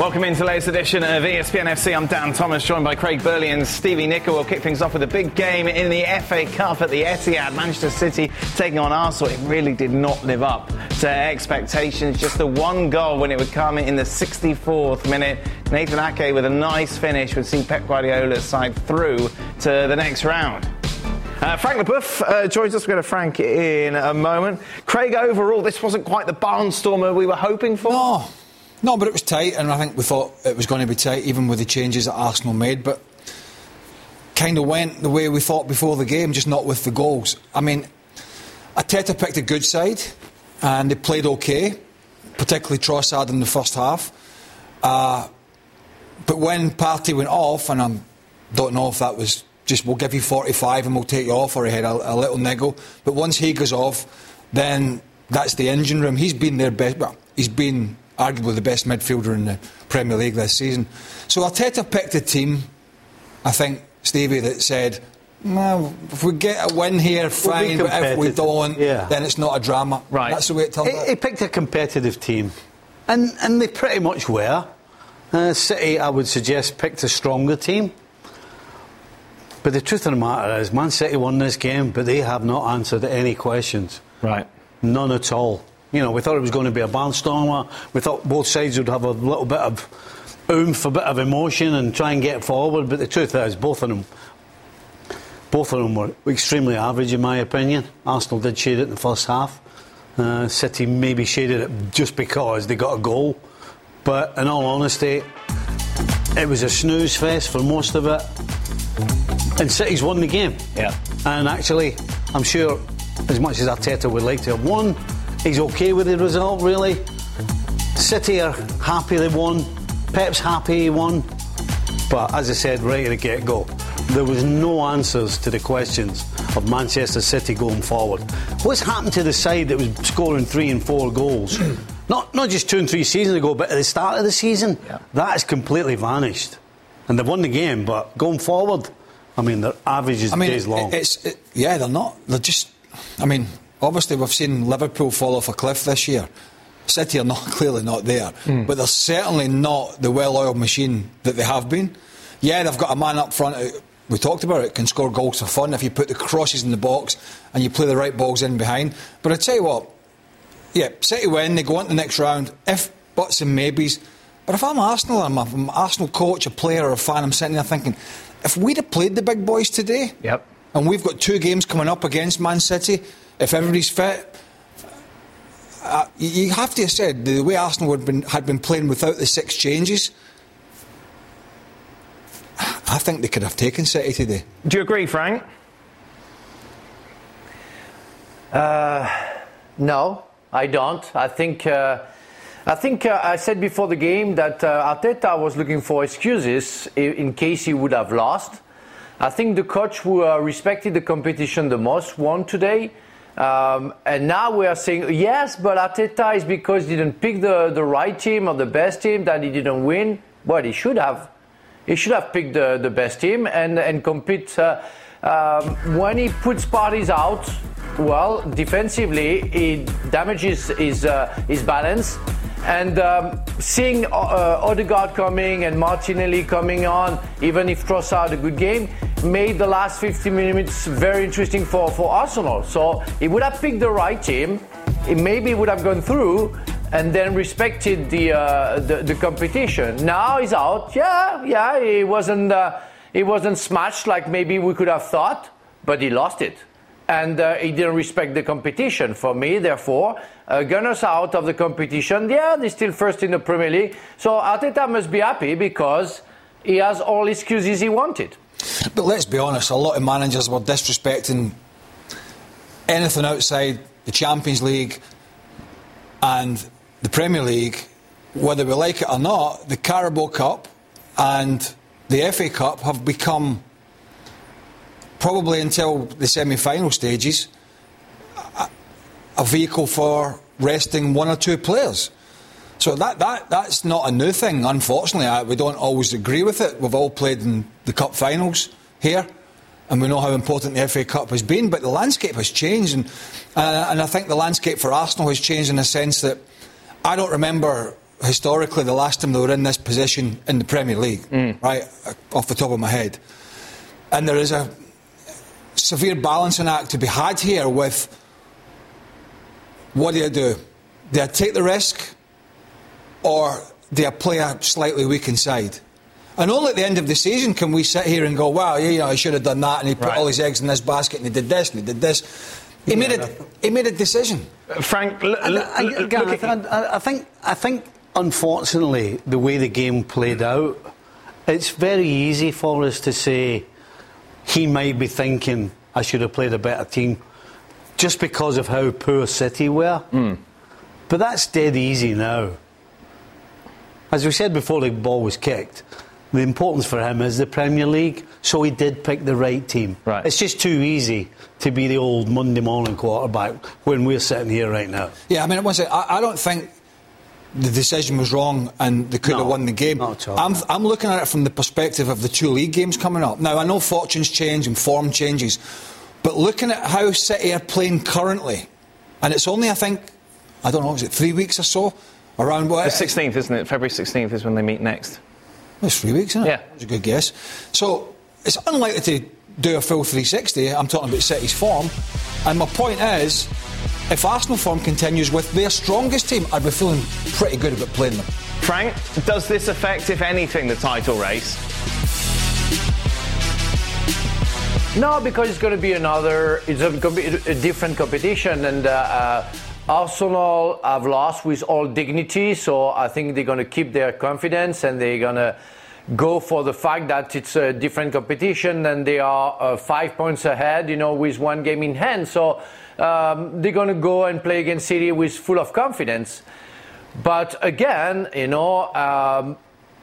Welcome into today's edition of ESPN FC. I'm Dan Thomas, joined by Craig Burley and Stevie Nichol. We'll kick things off with a big game in the FA Cup at the Etihad. Manchester City taking on Arsenal. It really did not live up to expectations. Just the one goal when it would come in the 64th minute. Nathan Ake with a nice finish would see Pep Guardiola's side through to the next round. Frank Lebeuf joins us. We'll go to Frank in a moment. Craig, overall, this wasn't quite the barnstormer we were hoping for. No, but it was tight, and I think we thought it was going to be tight, even with the changes that Arsenal made, but kind of went the way we thought before the game, just not with the goals. I mean, Arteta picked a good side, and they played OK, particularly Trossard in the first half. But when Partey went off, and I don't know if that was just, we'll give you 45 and we'll take you off, or he had a little niggle, but once he goes off, then that's the engine room. He's been their best, well, he's been arguably the best midfielder in the Premier League this season. So Arteta picked a team, I think, Stevie, that said, well, if we get a win here, fine, but if we don't, then it's not a drama. Right. That's the way it turned out. He picked a competitive team, and they pretty much were. City, I would suggest, picked a stronger team. But the truth of the matter is, Man City won this game, but they have not answered any questions. Right. None at all. You know, we thought it was going to be a barnstormer. We thought both sides would have a little bit of oomph, a bit of emotion and try and get forward. But the truth is, both of them were extremely average, in my opinion. Arsenal did shade it in the first half. City maybe shaded it just because they got a goal. But in all honesty, it was a snooze fest for most of it. And City's won the game. Yeah. And actually, I'm sure, as much as Arteta would like to have won, he's OK with the result, really. City are happy they won. Pep's happy he won. But, as I said, right at the get-go, there was no answers to the questions of Manchester City going forward. What's happened to the side that was scoring 3 and 4 goals? Not just 2 and 3 seasons ago, but at the start of the season? Yeah. That has completely vanished. And they've won the game, but going forward, I mean, their average is days long. They're not. They're just... I mean... Obviously, we've seen Liverpool fall off a cliff this year. City are clearly not there. Mm. But they're certainly not the well-oiled machine that they have been. Yeah, they've got a man up front, we talked about it, can score goals for fun if you put the crosses in the box and you play the right balls in behind. But I tell you what, yeah, City win, they go on to the next round, if, buts and maybes. But if I'm Arsenal, I'm an Arsenal coach, a player or a fan, I'm sitting there thinking, if we'd have played the big boys today, yep, and we've got 2 games coming up against Man City... If everybody's fit, you have to have said the way Arsenal had been playing without the 6 changes, I think they could have taken City today. Do you agree, Frank? No, I don't. I think I said before the game that Arteta was looking for excuses in case he would have lost. I think the coach who respected the competition the most won today. And now we are saying, yes, but Arteta is because he didn't pick the right team or the best team that he didn't win. But he should have. He should have picked the best team and compete. When he puts parties out, well, defensively, he damages his balance. And seeing Odegaard coming and Martinelli coming on, even if Trossard had a good game, made the last 50 minutes very interesting for Arsenal. So he would have picked the right team, he maybe would have gone through and then respected the competition. Now he's out, he wasn't smashed like maybe we could have thought, but he lost it. And he didn't respect the competition. For me, therefore, Gunners are out of the competition. Yeah, they're still first in the Premier League. So Arteta must be happy because he has all his excuses he wanted. But let's be honest, a lot of managers were disrespecting anything outside the Champions League, And the Premier League, whether we like it or not, the Carabao Cup and the FA Cup have become, probably until the semi-final stages, a vehicle for resting one or two players. So that's not a new thing, unfortunately. We don't always agree with it. We've all played in the cup finals here, and we know how important the FA Cup has been, but the landscape has changed, and I think the landscape for Arsenal has changed in the sense that I don't remember historically the last time they were in this position in the Premier League, right, off the top of my head. And there is a severe balancing act to be had here with, what do you do? Do I take the risk, or do I play a slightly weakened side? And only at the end of the season can we sit here and go, wow, you know, he should have done that, and he put all his eggs in this basket, and he did this, and he did this. He made a decision. Frank, Gareth, I think, unfortunately, the way the game played out, it's very easy for us to say he might be thinking, I should have played a better team, just because of how poor City were. But that's dead easy now. As we said before the ball was kicked, the importance for him is the Premier League, so he did pick the right team. Right. It's just too easy to be the old Monday morning quarterback when we're sitting here right now. Yeah, I mean, I don't think the decision was wrong and they could have won the game. Not at all. I'm looking at it from the perspective of the two league games coming up. Now, I know fortunes change and form changes, but looking at how City are playing currently, and it's only, I think, I don't know, is it 3 weeks or so? Around what? The 16th, isn't it? February 16th is when they meet next. It's 3 weeks, isn't it? Yeah. That's a good guess. So, it's unlikely to do a full 360. I'm talking about City's form. And my point is, if Arsenal form continues with their strongest team, I'd be feeling pretty good about playing them. Frank, does this affect, if anything, the title race? No, because it's going to be a different competition, and Arsenal have lost with all dignity, so I think they're going to keep their confidence and they're going to go for the fact that it's a different competition and they are 5 points ahead, you know, with one game in hand. So they're going to go and play against City with full of confidence. But again, you know,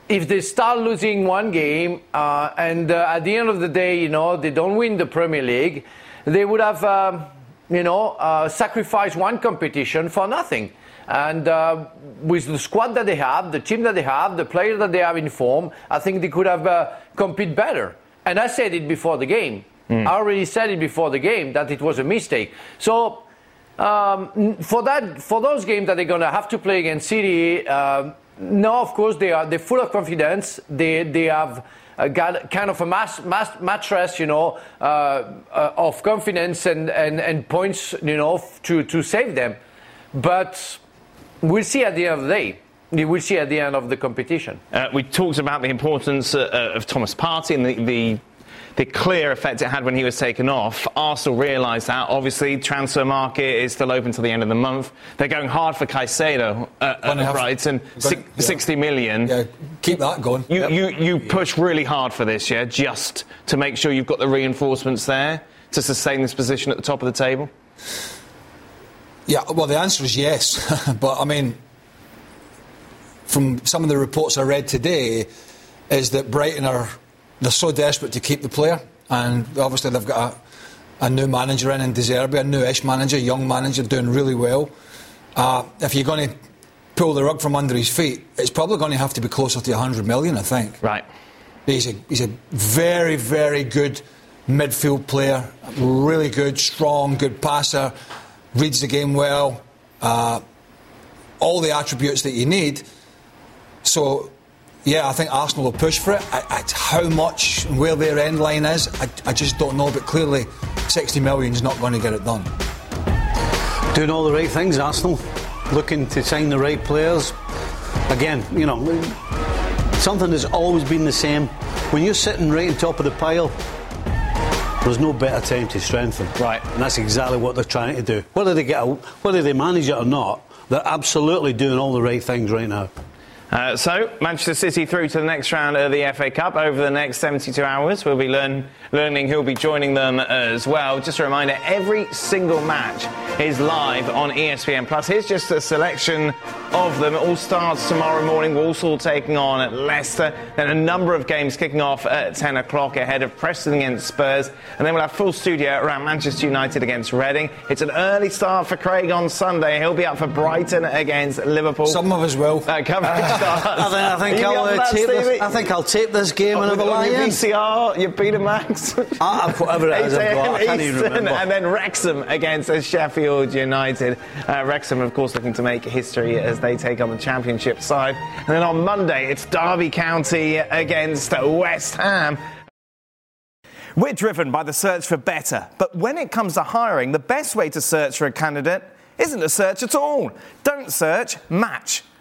if they start losing one game at the end of the day, you know, they don't win the Premier League, they would have... sacrifice one competition for nothing. And with the squad that they have, the team that they have, the players that they have in form, I think they could have competed better. And I said it before the game. I already said it before the game that it was a mistake. So for those games that they're going to have to play against City, no, of course, they're full of confidence. They have... got kind of a mattress, you know, of confidence and points, you know, to save them. But we'll see at the end of the day. We will see at the end of the competition. We talked about the importance of Thomas Partey and the clear effect it had when he was taken off. Arsenal realised that. Obviously, transfer market is still open till the end of the month. They're going hard for Caicedo at Brighton, 60 million. Yeah, keep that going. You push really hard for this, yeah, just to make sure you've got the reinforcements there to sustain this position at the top of the table? Yeah, well, the answer is yes. But, I mean, from some of the reports I read today is that Brighton are... They're so desperate to keep the player, and obviously they've got a new manager in De Zerbe, a newish manager, young manager, doing really well. If you're going to pull the rug from under his feet, it's probably going to have to be closer to 100 million, I think. Right. He's a very, very good midfield player, really good, strong, good passer, reads the game well, all the attributes that you need. So... yeah, I think Arsenal will push for it. How much and where their end line is, I just don't know. But clearly, 60 million is not going to get it done. Doing all the right things, Arsenal. Looking to sign the right players. Again, you know, something that's always been the same. When you're sitting right on top of the pile, there's no better time to strengthen. Right. And that's exactly what they're trying to do. Whether they manage it or not, they're absolutely doing all the right things right now. So, Manchester City through to the next round of the FA Cup. Over the next 72 hours, we'll be learning who'll be joining them as well. Just a reminder, every single match is live on ESPN+. Here's just a selection of them. It all starts tomorrow morning. Walsall taking on at Leicester. Then a number of games kicking off at 10 o'clock ahead of Preston against Spurs. And then we'll have full studio around Manchester United against Reading. It's an early start for Craig on Sunday. He'll be up for Brighton against Liverpool. Some of us will. I think I'll tape this game and have a lie in. VCR, your Betamax. Whatever it is, I can't even remember. And then Wrexham against Sheffield United. Wrexham, of course, looking to make history as they take on the Championship side. And then on Monday, it's Derby County against West Ham. We're driven by the search for better. But when it comes to hiring, the best way to search for a candidate isn't a search at all. Don't search, match.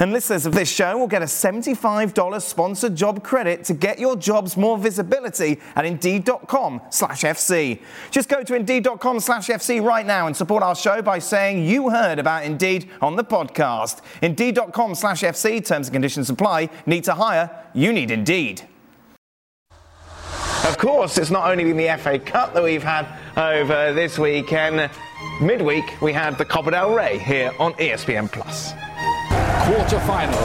And listeners of this show will get a $75 sponsored job credit to get your jobs more visibility at Indeed.com/FC. Just go to Indeed.com/FC right now and support our show by saying you heard about Indeed on the podcast. Indeed.com/FC, terms and conditions apply. Need to hire? You need Indeed. Of course, it's not only been the FA Cup that we've had over this weekend. Midweek, we had the Copa del Rey here on ESPN+. Quarter-final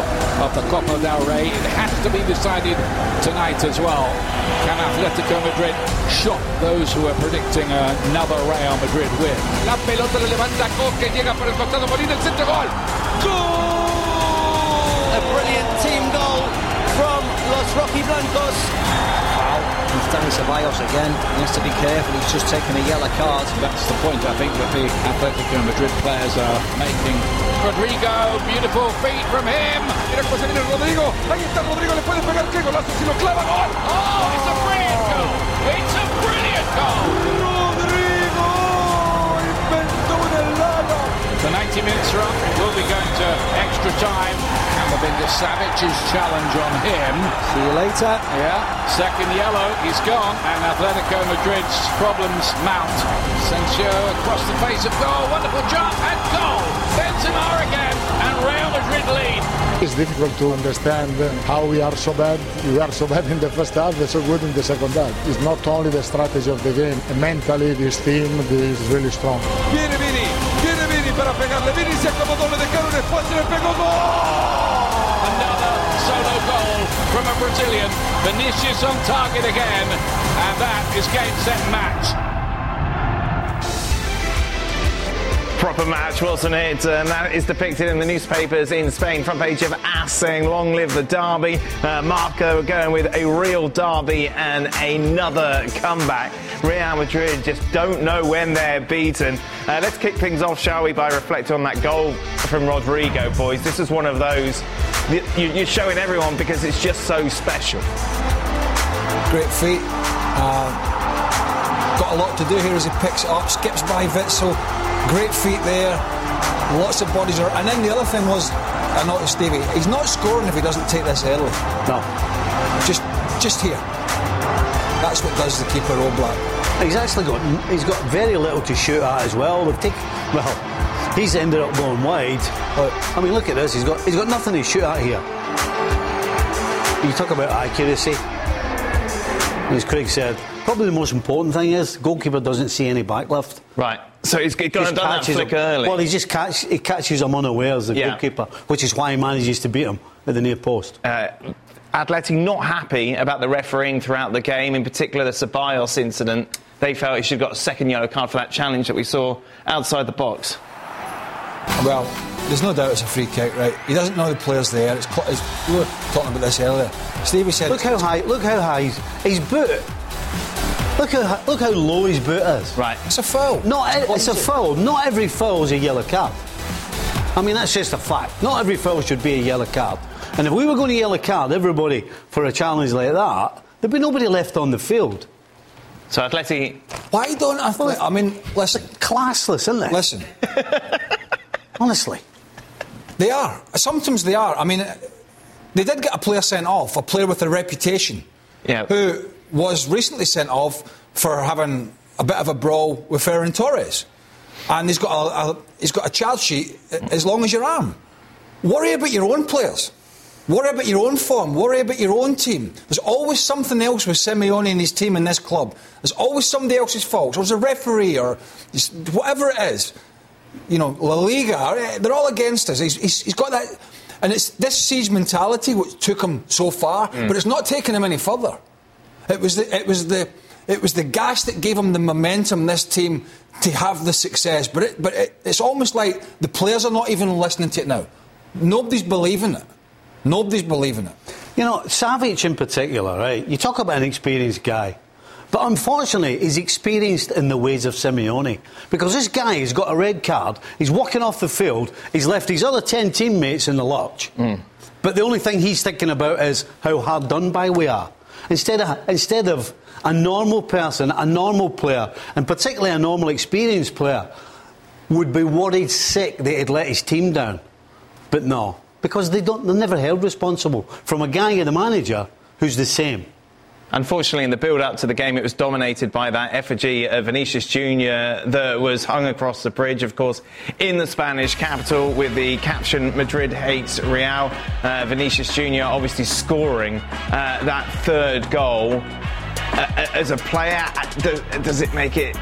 of the Copa del Rey. It has to be decided tonight as well. Can Atletico Madrid shock those who are predicting another Real Madrid win? La pelota le levanta Coque, llega por el costado, Molina, el centro, gol! Goal! A brilliant team goal from Los Rocky Blancos. Wow, he's Stannis Abiota again. He has to be careful, he's just taken a yellow card. That's the point, I think, that the Atletico Madrid players are making. Rodrigo, beautiful feet from him. Mira cómo se viene Rodrigo. Ahí está Rodrigo, le puede pegar qué golazo si lo clava. Gol. Oh, it's a brilliant goal. It's a brilliant goal. Rodrigo inventó un helado. The 90 minutes are up. We'll be going to extra time. Camavinga Savic's challenge on him. See you later. Yeah. Second yellow. He's gone. And Atletico Madrid's problems mount. Sancho across the face of goal. Wonderful jump and goal. Benzema again, and Real Madrid lead. It's difficult to understand how we are so bad. We are so bad in the first half, they're so good in the second half. It's not only the strategy of the game. Mentally, this team is really strong. Viene Vini para pegarle. Vini se acomodó, le dejaron espacio, le pegó gol! Another solo goal from a Brazilian. Vinicius on target again, and that is game, set, match. Proper match, Wilson Higgs, and that is depicted in the newspapers in Spain. Front page of AS saying, long live the derby. Marco going with a real derby and another comeback. Real Madrid just don't know when they're beaten. Let's kick things off, shall we, by reflecting on that goal from Rodrigo, boys. This is one of those you're showing everyone because it's just so special. Great feat. Got a lot to do here as he picks it up, skips by Witzel. Great feet there, lots of bodies around. And then the other thing was, I noticed Stevie, he's not scoring if he doesn't take this early. No. Just here. That's what does the keeper all black. He's actually got very little to shoot at as well. He's ended up going wide. I mean, look at this, he's got nothing to shoot at here. You talk about accuracy. As Craig said, probably the most important thing is goalkeeper doesn't see any backlift. Right. So he's got to done that flick early. Well, he catches them unawares, the goalkeeper, which is why he manages to beat him at the near post. Atleti not happy about the refereeing throughout the game, in particular the Ceballos incident. They felt he should have got a second yellow card for that challenge that we saw outside the box. Well, there's no doubt it's a free kick, right? He doesn't know the player's there. We were talking about this earlier. Stevie said... Look how low his boot is. Right. It's a foul. Not every foul is a yellow card. I mean, that's just a fact. Not every foul should be a yellow card. And if we were going to yellow card everybody for a challenge like that, there'd be nobody left on the field. So Atleti... Why don't Atleti... I mean, listen... Classless, isn't it? Listen. Honestly. They are. Sometimes they are. I mean, they did get a player sent off, a player with a reputation, yeah, who was recently sent off for having a bit of a brawl with Ferran Torres. And he's got a charge sheet as long as your arm. Worry about your own players. Worry about your own form. Worry about your own team. There's always something else with Simeone and his team in this club. There's always somebody else's fault. There's a referee or whatever it is. You know, La Liga, they're all against us. He's got that... And it's this siege mentality which took him so far, but it's not taken him any further. It was the gas that gave him the momentum, this team, to have the success. But it's almost like the players are not even listening to it now. Nobody's believing it. Nobody's believing it. You know, Savic in particular, right? You talk about an experienced guy. But unfortunately, he's experienced in the ways of Simeone. Because this guy has got a red card, he's walking off the field, he's left his other 10 teammates in the lurch. But the only thing he's thinking about is how hard done by we are. Instead of a normal person, a normal player, and particularly a normal experienced player, would be worried sick that he'd let his team down. But no, because they're never held responsible from a guy and a manager who's the same. Unfortunately, in the build-up to the game, it was dominated by that effigy of Vinicius Jr. that was hung across the bridge, of course, in the Spanish capital with the caption, Madrid hates Real. Vinicius Jr. obviously scoring that third goal. As a player, does it make it...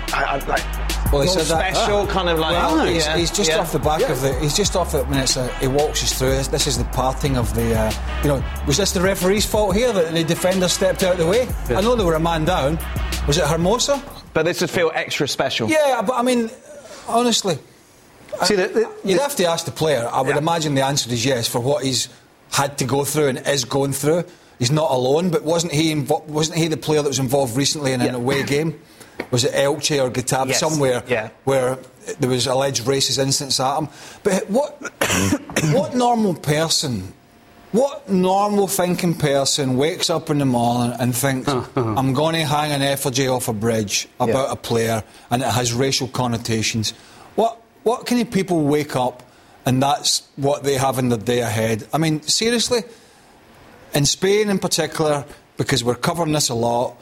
Well, he said that special kind of like. Well, he's just off the back of the. He's just off it when he walks us through. This is the parting of the. You know, was this the referee's fault here that the defender stepped out of the way? Yeah. I know they were a man down. Was it Hermosa? But this would feel extra special. Yeah, but I mean, honestly, see, you'd have to ask the player. I would imagine the answer is yes for what he's had to go through and is going through. He's not alone, but wasn't he the player that was involved recently in an away game? Was it Elche or Getafe somewhere where there was alleged racist incidents at him? But what normal thinking person wakes up in the morning and thinks, I'm going to hang an effigy off a bridge about a player and it has racial connotations? What can people wake up and that's what they have in the day ahead? I mean, seriously, in Spain in particular, because we're covering this a lot,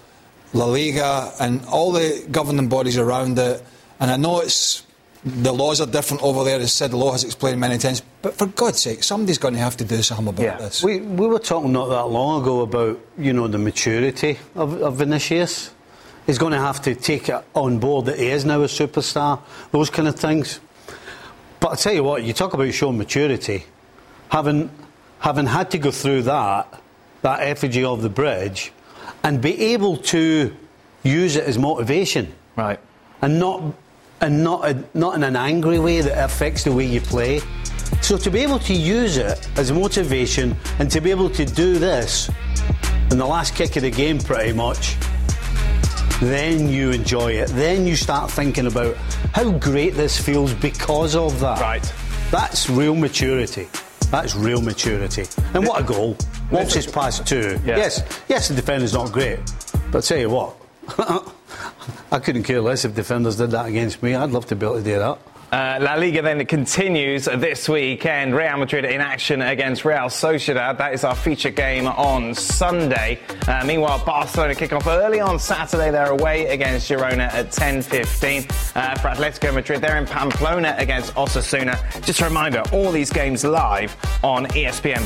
La Liga and all the governing bodies around it, and I know the laws are different over there, as Sid Lowe has explained many times, but for God's sake, somebody's going to have to do something about this. We were talking not that long ago about, you know, the maturity of Vinicius. He's going to have to take it on board that he is now a superstar, those kind of things. But I tell you what, you talk about showing maturity, having had to go through that effigy of the bridge, and be able to use it as motivation, right? And not in an angry way that affects the way you play. So to be able to use it as motivation and to be able to do this in the last kick of the game, pretty much, then you enjoy it. Then you start thinking about how great this feels because of that. Right. That's real maturity. That's real maturity. And what a goal. Walks his pass too. Yeah. Yes, the defender's not great. But I tell you what, I couldn't care less if defenders did that against me. I'd love to be able to do that. La Liga then continues this weekend. Real Madrid in action against Real Sociedad. That is our feature game on Sunday. Meanwhile, Barcelona kick off early on Saturday. They're away against Girona at 10:15. For Atletico Madrid, they're in Pamplona against Osasuna. Just a reminder, all these games live on ESPN+.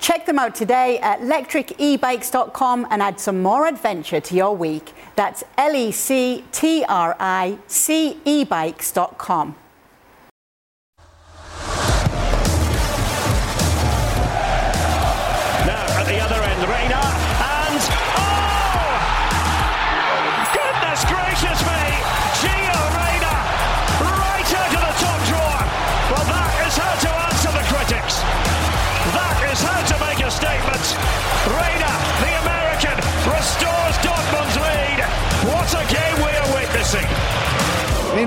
Check them out today at lectricebikes.com and add some more adventure to your week. That's LECTRICEbikes.com.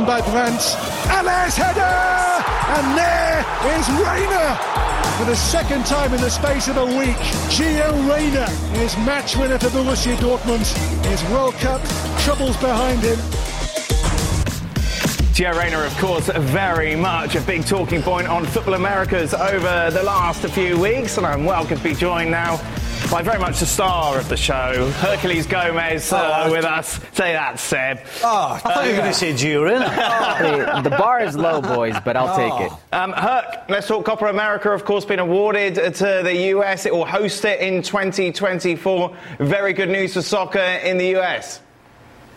in by Brandt. Ala's header! And there is Reiner! For the second time in the space of a week, Gio Reiner is match winner for Borussia Dortmund. His World Cup troubles behind him. Gio Reiner, of course, very much a big talking point on Football Americas over the last few weeks, and I'm welcome to be joined now by very much the star of the show, Hercules Gomez, with us. Say that, Seb. Oh, I thought you were going to say Gio Reiner. The bar is low, boys, but I'll take it. Herc, let's talk Copa America, of course, been awarded to the US. It will host it in 2024. Very good news for soccer in the US.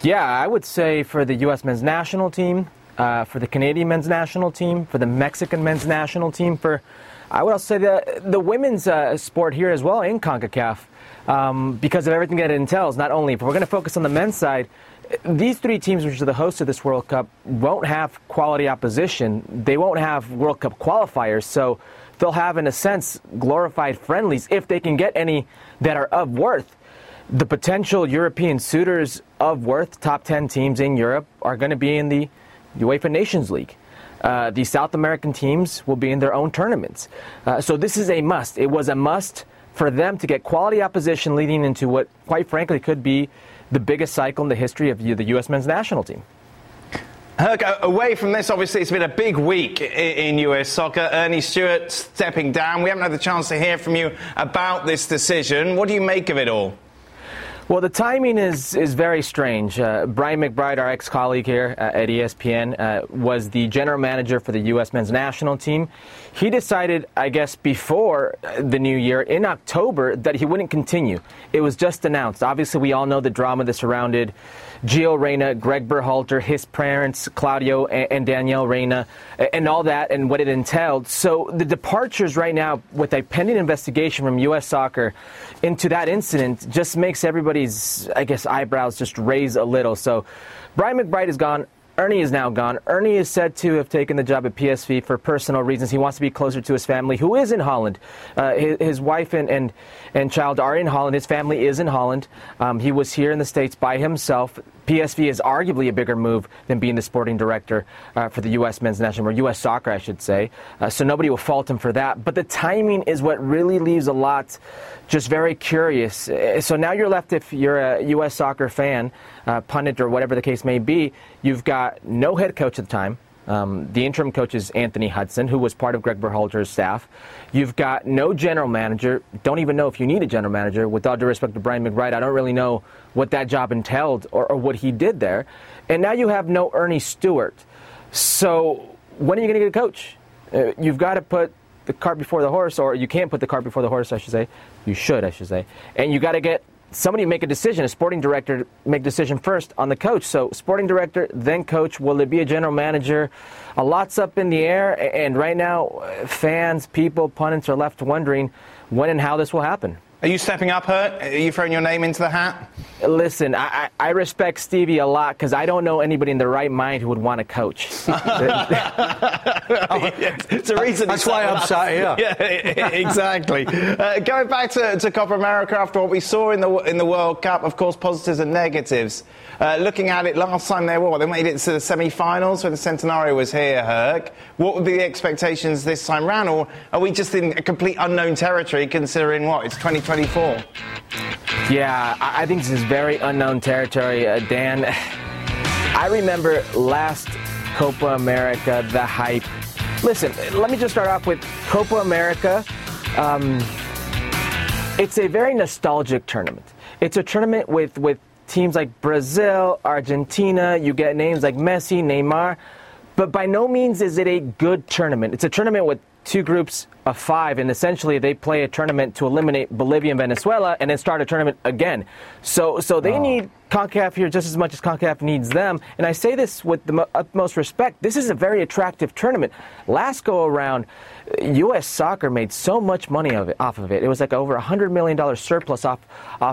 Yeah, I would say for the US men's national team, for the Canadian men's national team, for the Mexican men's national team, for, I would also say, the women's sport here as well in CONCACAF, because of everything that it entails. Not only, but we're going to focus on the men's side. These three teams, which are the hosts of this World Cup, won't have quality opposition. They won't have World Cup qualifiers, so they'll have, in a sense, glorified friendlies if they can get any that are of worth. The potential European suitors of worth, top 10 teams in Europe, are going to be in the UEFA Nations League. The South American teams will be in their own tournaments. So this is a must. It was a must for them to get quality opposition leading into what, quite frankly, could be the biggest cycle in the history of the U.S. men's national team. Herc, away from this, obviously, it's been a big week in US soccer. Ernie Stewart stepping down. We haven't had the chance to hear from you about this decision. What do you make of it all? Well, the timing is very strange. Brian McBride, our ex-colleague here at ESPN, was the general manager for the U.S. men's national team. He decided, I guess, before the new year, in October, that he wouldn't continue. It was just announced. Obviously, we all know the drama that surrounded Gio Reina, Greg Berhalter, his parents, Claudio and Danielle Reina, and all that and what it entailed. So the departures right now with a pending investigation from U.S. soccer into that incident just makes everybody, I guess, eyebrows just raise a little. So Brian McBride is gone. Ernie is now gone. Ernie is said to have taken the job at PSV for personal reasons. He wants to be closer to his family, who is in Holland. His wife and child are in Holland. His family is in Holland. He was here in the States by himself. PSV is arguably a bigger move than being the sporting director for the U.S. men's national, or U.S. soccer, I should say. So nobody will fault him for that. But the timing is what really leaves a lot just very curious. So now you're left, if you're a U.S. soccer fan, pundit or whatever the case may be, you've got no head coach at the time. The interim coach is Anthony Hudson, who was part of Greg Berhalter's staff. You've got no general manager. Don't even know if you need a general manager. With all due respect to Brian McBride, I don't really know what that job entailed or what he did there. And now you have no Ernie Stewart. So when are you going to get a coach? You've got to put the cart before the horse, or you can't put the cart before the horse, I should say. You should, I should say. And you got to get somebody to make a decision, a sporting director make a decision first on the coach. So sporting director, then coach. Will it be a general manager? A lot's up in the air, and right now fans, people, pundits are left wondering when and how this will happen. Are you stepping up, Hurt? Are you throwing your name into the hat? Listen, I respect Stevie a lot because I don't know anybody in their right mind who would want to coach. It's a reason. That's why I'm sat here. Yeah, exactly. Going back to Copa America, after what we saw in the World Cup, of course, positives and negatives. Looking at it, last time they made it to the semi-finals when the Centenario was here, Herc. What would be the expectations this time round, or are we just in a complete unknown territory considering what? It's 2024. Yeah, I think this is very unknown territory, Dan. I remember last Copa America, the hype. Listen, let me just start off with Copa America. It's a very nostalgic tournament. It's a tournament with teams like Brazil, Argentina. You get names like Messi, Neymar. But by no means is it a good tournament. It's a tournament with two groups of five, and essentially they play a tournament to eliminate Bolivia and Venezuela and then start a tournament again. So they need CONCACAF here just as much as CONCACAF needs them. And I say this with the utmost respect. This is a very attractive tournament. Last go-around, U.S. soccer made so much money off of it. It was like over $100 million surplus off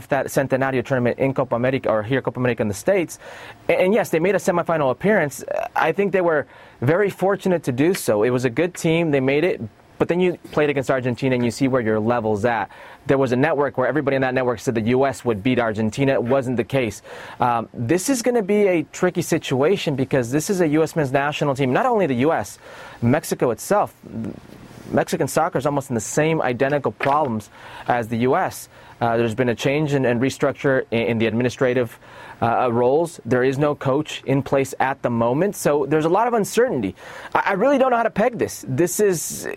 that Centenario tournament in Copa America, or here Copa America in the States. And yes, they made a semifinal appearance. I think they were very fortunate to do so. It was a good team. They made it. But then you played against Argentina and you see where your level's at. There was a network where everybody in that network said the U.S. would beat Argentina. It wasn't the case. This is going to be a tricky situation because this is a U.S. men's national team. Not only the U.S., Mexico itself. Mexican soccer is almost in the same identical problems as the U.S. There's been a change and restructure in the administrative roles. There is no coach in place at the moment, so there's a lot of uncertainty. I really don't know how to peg this. This is,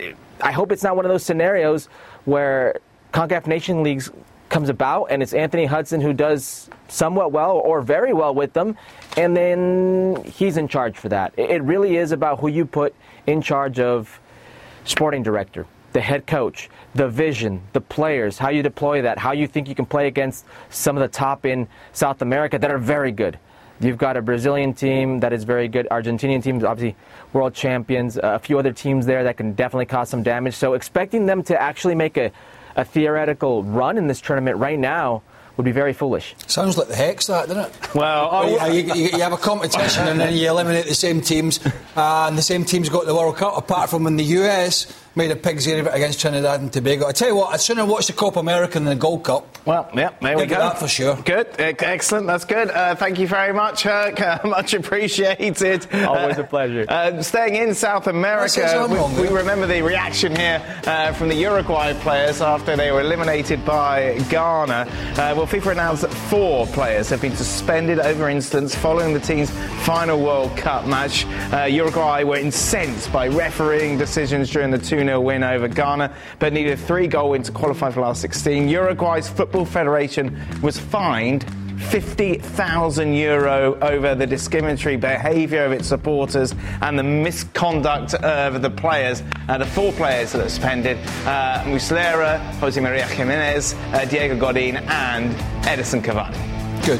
I hope it's not one of those scenarios where CONCACAF Nation Leagues comes about and it's Anthony Hudson who does somewhat well or very well with them, and then he's in charge for that. It really is about who you put in charge of sporting director, the head coach, the vision, the players, how you deploy that, how you think you can play against some of the top in South America that are very good. You've got a Brazilian team that is very good, Argentinian teams, obviously world champions, a few other teams there that can definitely cause some damage. So expecting them to actually make a theoretical run in this tournament right now would be very foolish. Sounds like the hex, that, doesn't it? Well, you have a competition and then you eliminate the same teams, and the same teams got the World Cup, apart from when the US made a pig's ear of it against Trinidad and Tobago. I tell you what, I'd sooner watch the Copa America than the Gold Cup. Well, yeah, there we go. That for sure. Good, excellent, that's good. Thank you very much, Herc. Much appreciated. Always a pleasure. Staying in South America, we remember the reaction here from the Uruguay players after they were eliminated by Ghana. Well, FIFA announced that 4 players have been suspended over incidents following the team's final World Cup match. Uruguay were incensed by refereeing decisions during the 2-0 win over Ghana, but needed a 3-goal win to qualify for the last 16. Uruguay's Football Federation was fined €50,000 over the discriminatory behaviour of its supporters and the misconduct of the players. The 4 players that are suspended, Muslera, Jose Maria Jimenez, Diego Godin and Edison Cavani. Good.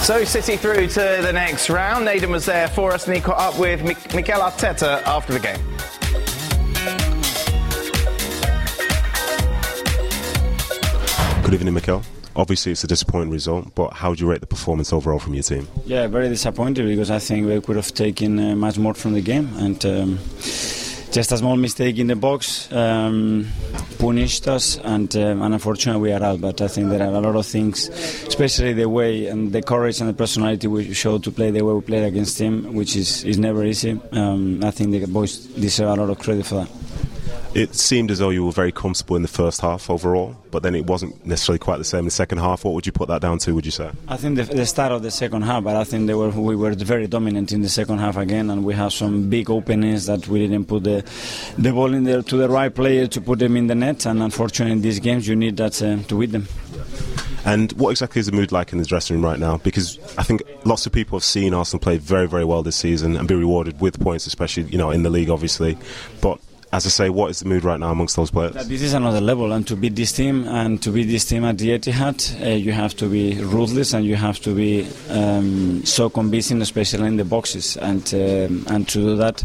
So City through to the next round. Naden was there for us and he caught up with Mikel Arteta after the game. Good evening, Mikel. Obviously it's a disappointing result, but how do you rate the performance overall from your team? Yeah, very disappointed because I think we could have taken much more from the game, and just a small mistake in the box punished us, and unfortunately we are out. But I think there are a lot of things, especially the way and the courage and the personality we showed to play the way we played against him, which is never easy. I think the boys deserve a lot of credit for that. It seemed as though you were very comfortable in the first half overall, but then it wasn't necessarily quite the same in the second half. What would you put that down to, would you say? I think the start of the second half, but I think we were very dominant in the second half again, and we had some big openings that we didn't put the ball in there to the right player to put them in the net, and unfortunately in these games you need that to win them. And what exactly is the mood like in the dressing room right now? Because I think lots of people have seen Arsenal play very, very well this season and be rewarded with points, especially in the league, obviously, but as I say, what is the mood right now amongst those players? This is another level, and to beat this team at the Etihad, you have to be ruthless and you have to be so convincing, especially in the boxes. And to do that,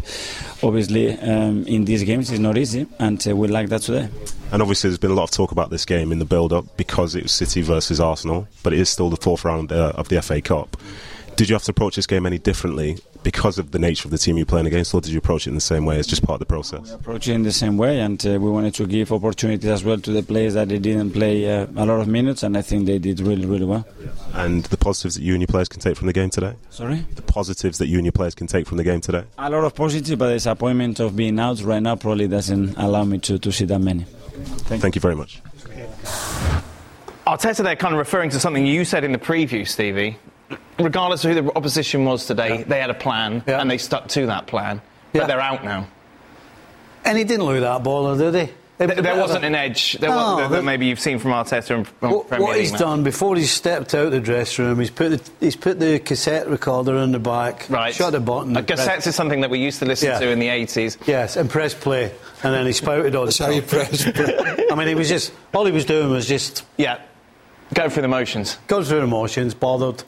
obviously, in these games is not easy, and we lack that today. And obviously, there's been a lot of talk about this game in the build-up because it was City versus Arsenal, but it is still the fourth round of the FA Cup. Did you have to approach this game any differently because of the nature of the team you're playing against, or did you approach it in the same way? It's just part of the process. We approached it in the same way, and we wanted to give opportunities as well to the players that they didn't play a lot of minutes, and I think they did really, really well. And the positives that you and your players can take from the game today? Sorry? The positives that you and your players can take from the game today? A lot of positives, but the disappointment of being out right now probably doesn't allow me to see that many. Thank you very much. Arteta there kind of referring to something you said in the preview, Stevie. Regardless of who the opposition was today, they had a plan, and they stuck to that plan. But they're out now. And he didn't lose that ball, did he? There wasn't an edge that maybe you've seen from Arteta in Premier League. What he's done, before he's stepped out of the dressing room, he's put the cassette recorder in the back, shut the button. Cassettes is something that we used to listen to in the 80s. Yes, and press play. And then he spouted on. That's how you press play. I mean, he was just... All he was doing was just... Yeah, go through the motions. Go through the motions, bothered...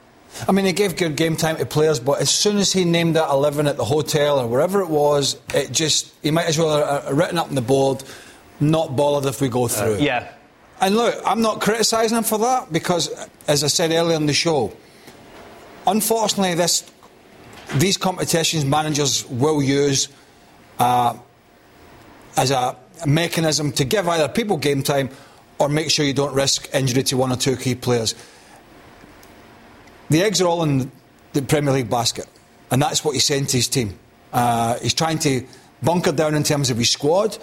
I mean, he gave good game time to players, but as soon as he named that 11 at the hotel or wherever it was, it just, he might as well have written up on the board, not bothered if we go through. Yeah. And look, I'm not criticising him for that because, as I said earlier in the show, unfortunately, these competitions managers will use as a mechanism to give either people game time or make sure you don't risk injury to one or two key players. The eggs are all in the Premier League basket, and that's what he's saying to his team. He's trying to bunker down in terms of his squad,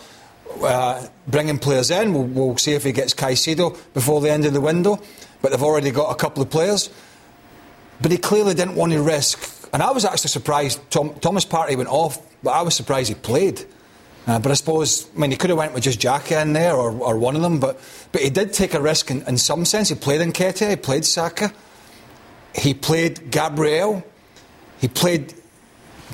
bringing players in. We'll see if he gets Caicedo before the end of the window, but they've already got a couple of players. But he clearly didn't want to risk, and I was actually surprised. Thomas Partey went off, but I was surprised he played. But I suppose, I mean, he could have went with just Xhaka in there or one of them, but he did take a risk in some sense. He played Nketiah, he played Saka. He played Gabriel, he played